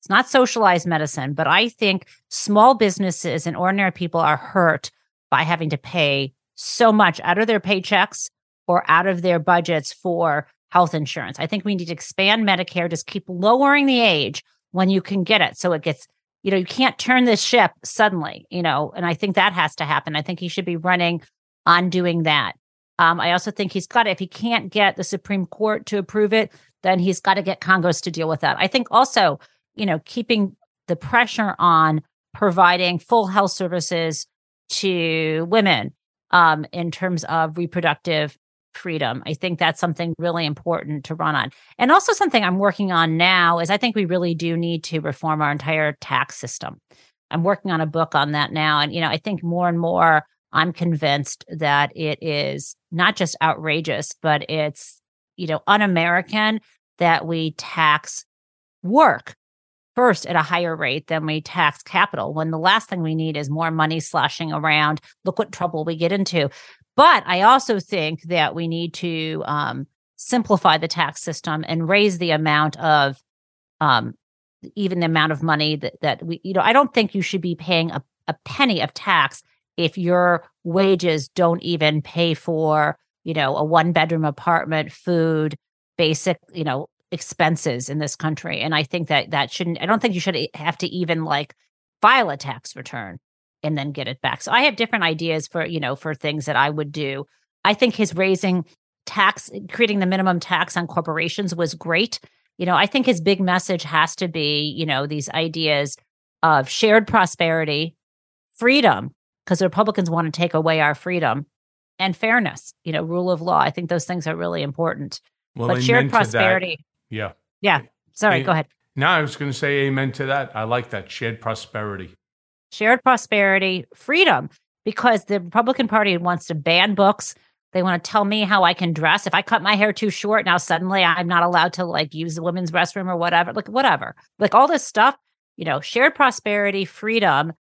It's not socialized medicine, but I think small businesses and ordinary people are hurt by having to pay so much out of their paychecks or out of their budgets for health insurance. I think we need to expand Medicare, just keep lowering the age when you can get it. So it gets, you know, you can't turn this ship suddenly, you know, and I think that has to happen. I think he should be running on doing that. Um, I also think he's got to, if he can't get the Supreme Court to approve it, then he's got to get Congress to deal with that. I think also, you know, keeping the pressure on providing full health services to women um, in terms of reproductive freedom. I think that's something really important to run on. And also something I'm working on now is I think we really do need to reform our entire tax system. I'm working on a book on that now. And, you know, I think more and more I'm convinced that it is not just outrageous, but it's, you know, un-American that we tax work first at a higher rate than we tax capital, when the last thing we need is more money sloshing around. Look what trouble we get into. But I also think that we need to um, simplify the tax system and raise the amount of, um, even the amount of money that, that we, you know, I don't think you should be paying a, a penny of tax if your wages don't even pay for, you know, a one bedroom apartment, food, basic, you know, expenses in this country. And I think that that shouldn't, I don't think you should have to even like file a tax return and then get it back. So I have different ideas for, you know, for things that I would do. I think his raising tax, creating the minimum tax on corporations was great. You know, I think his big message has to be, you know, these ideas of shared prosperity, freedom, because the Republicans want to take away our freedom, and fairness, you know, rule of law. I think those things are really important. Well, but shared prosperity. Yeah. Yeah. Sorry, I, go ahead. No, I was going to say amen to that. I like that. Shared prosperity. Shared prosperity, freedom, because the Republican Party wants to ban books. They want to tell me how I can dress. If I cut my hair too short, now suddenly I'm not allowed to like use the women's restroom or whatever, like whatever, like all this stuff, you know, shared prosperity, freedom,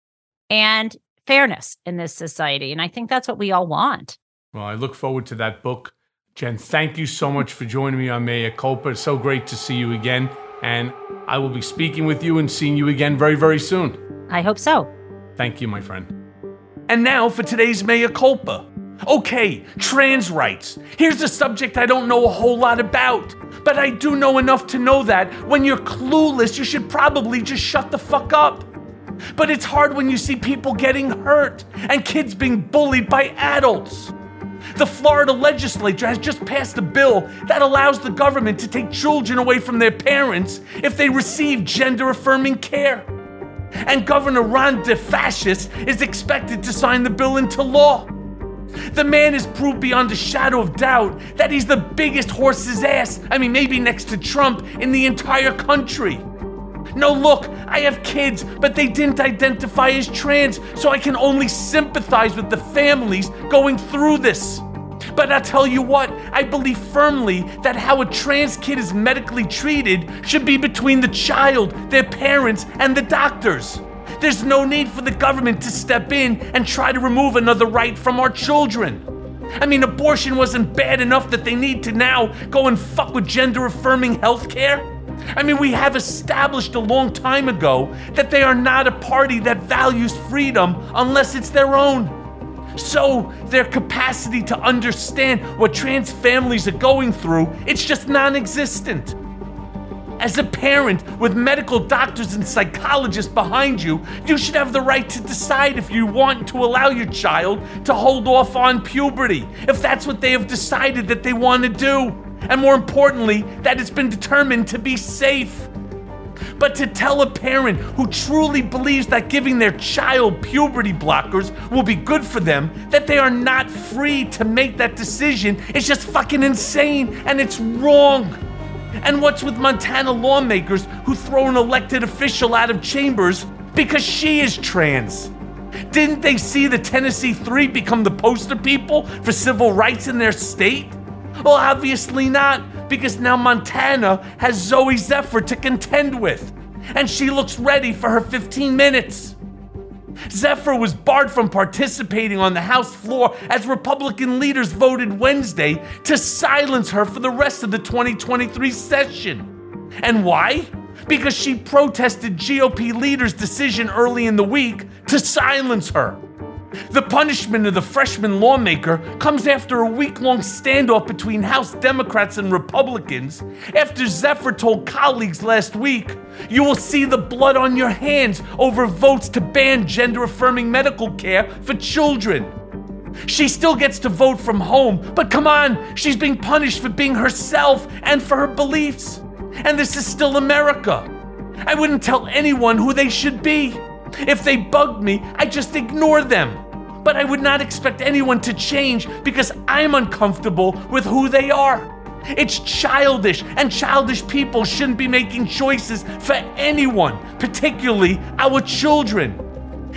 and fairness in this society. And I think that's what we all want. Well, I look forward to that book. Jen, thank you so much for joining me on Mayor Culpa. It's so great to see you again. And I will be speaking with you and seeing you again very, very soon. I hope so. Thank you, my friend. And now for today's Mayor Culpa. Okay, trans rights. Here's a subject I don't know a whole lot about, but I do know enough to know that when you're clueless, you should probably just shut the fuck up. But it's hard when you see people getting hurt and kids being bullied by adults. The Florida legislature has just passed a bill that allows the government to take children away from their parents if they receive gender-affirming care. And Governor Ron DeFascist is expected to sign the bill into law. The man has proved beyond a shadow of doubt that he's the biggest horse's ass, I mean maybe next to Trump, in the entire country. No, look, I have kids, but they didn't identify as trans, so I can only sympathize with the families going through this. But I'll tell you what, I believe firmly that how a trans kid is medically treated should be between the child, their parents, and the doctors. There's no need for the government to step in and try to remove another right from our children. I mean, abortion wasn't bad enough that they need to now go and fuck with gender-affirming healthcare. I mean, we have established a long time ago that they are not a party that values freedom unless it's their own. So their capacity to understand what trans families are going through, it's just non-existent. As a parent with medical doctors and psychologists behind you, you should have the right to decide if you want to allow your child to hold off on puberty, if that's what they have decided that they want to do. And more importantly, that it's been determined to be safe. But to tell a parent who truly believes that giving their child puberty blockers will be good for them, that they are not free to make that decision, is just fucking insane, and it's wrong. And what's with Montana lawmakers who throw an elected official out of chambers because she is trans? Didn't they see the Tennessee Three become the poster people for civil rights in their state? Well, obviously not, because now Montana has Zoe Zephyr to contend with, and she looks ready for her fifteen minutes. Zephyr was barred from participating on the House floor as Republican leaders voted Wednesday to silence her for the rest of the twenty twenty-three session. And why? Because she protested G O P leaders' decision early in the week to silence her. The punishment of the freshman lawmaker comes after a week-long standoff between House Democrats and Republicans after Zephyr told colleagues last week, "You will see the blood on your hands over votes to ban gender-affirming medical care for children." She still gets to vote from home, but come on, she's being punished for being herself and for her beliefs. And this is still America. I wouldn't tell anyone who they should be. If they bugged me, I just ignore them. But I would not expect anyone to change because I'm uncomfortable with who they are. It's childish, and childish people shouldn't be making choices for anyone, particularly our children.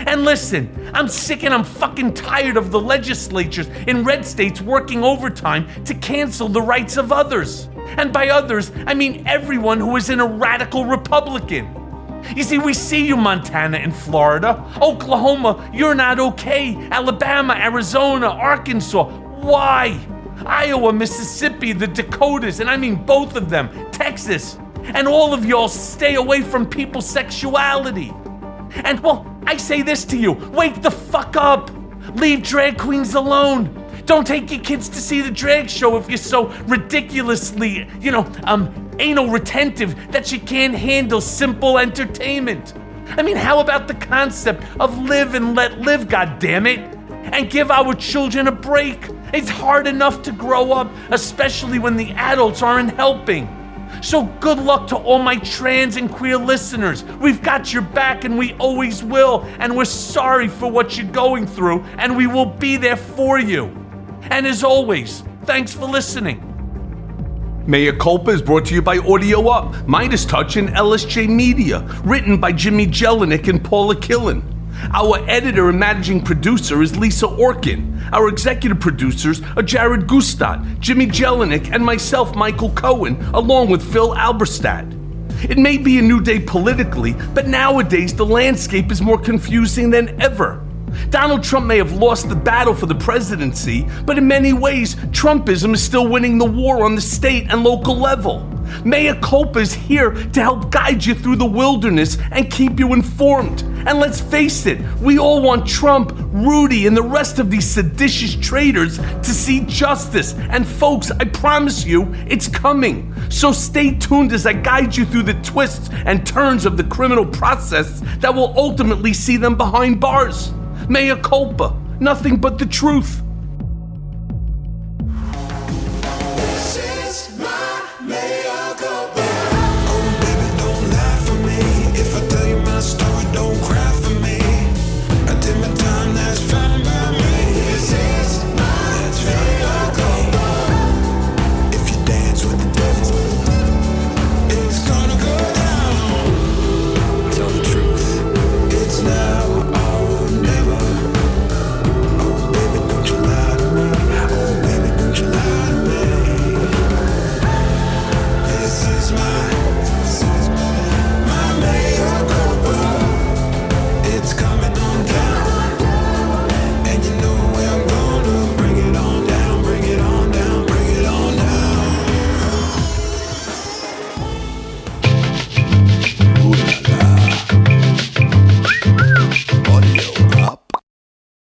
And listen, I'm sick and I'm fucking tired of the legislatures in red states working overtime to cancel the rights of others. And by others, I mean everyone who isn't a radical Republican. You see, we see you, Montana and Florida. Oklahoma, you're not okay. Alabama, Arizona, Arkansas. Why? Iowa, Mississippi, the Dakotas, and I mean both of them, Texas. And all of y'all stay away from people's sexuality. And, well, I say this to you. Wake the fuck up. Leave drag queens alone. Don't take your kids to see the drag show if you're so ridiculously, you know, um... anal retentive that she can't handle simple entertainment. I mean, how about the concept of live and let live, goddammit? And give our children a break. It's hard enough to grow up, especially when the adults aren't helping. So good luck to all my trans and queer listeners. We've got your back and we always will. And we're sorry for what you're going through and we will be there for you. And as always, thanks for listening. Mayor Culpa is brought to you by Audio Up, Midas Touch, and L S J Media. Written by Jimmy Jelinek and Paula Killen. Our editor and managing producer is Lisa Orkin. Our executive producers are Jared Gustat, Jimmy Jelinek, and myself, Michael Cohen, along with Phil Alberstadt. It may be a new day politically, but nowadays the landscape is more confusing than ever. Donald Trump may have lost the battle for the presidency, but in many ways, Trumpism is still winning the war on the state and local level. Mayor Culpa is here to help guide you through the wilderness and keep you informed. And let's face it, we all want Trump, Rudy, and the rest of these seditious traitors to see justice. And folks, I promise you, it's coming. So stay tuned as I guide you through the twists and turns of the criminal process that will ultimately see them behind bars. Mea culpa, nothing but the truth.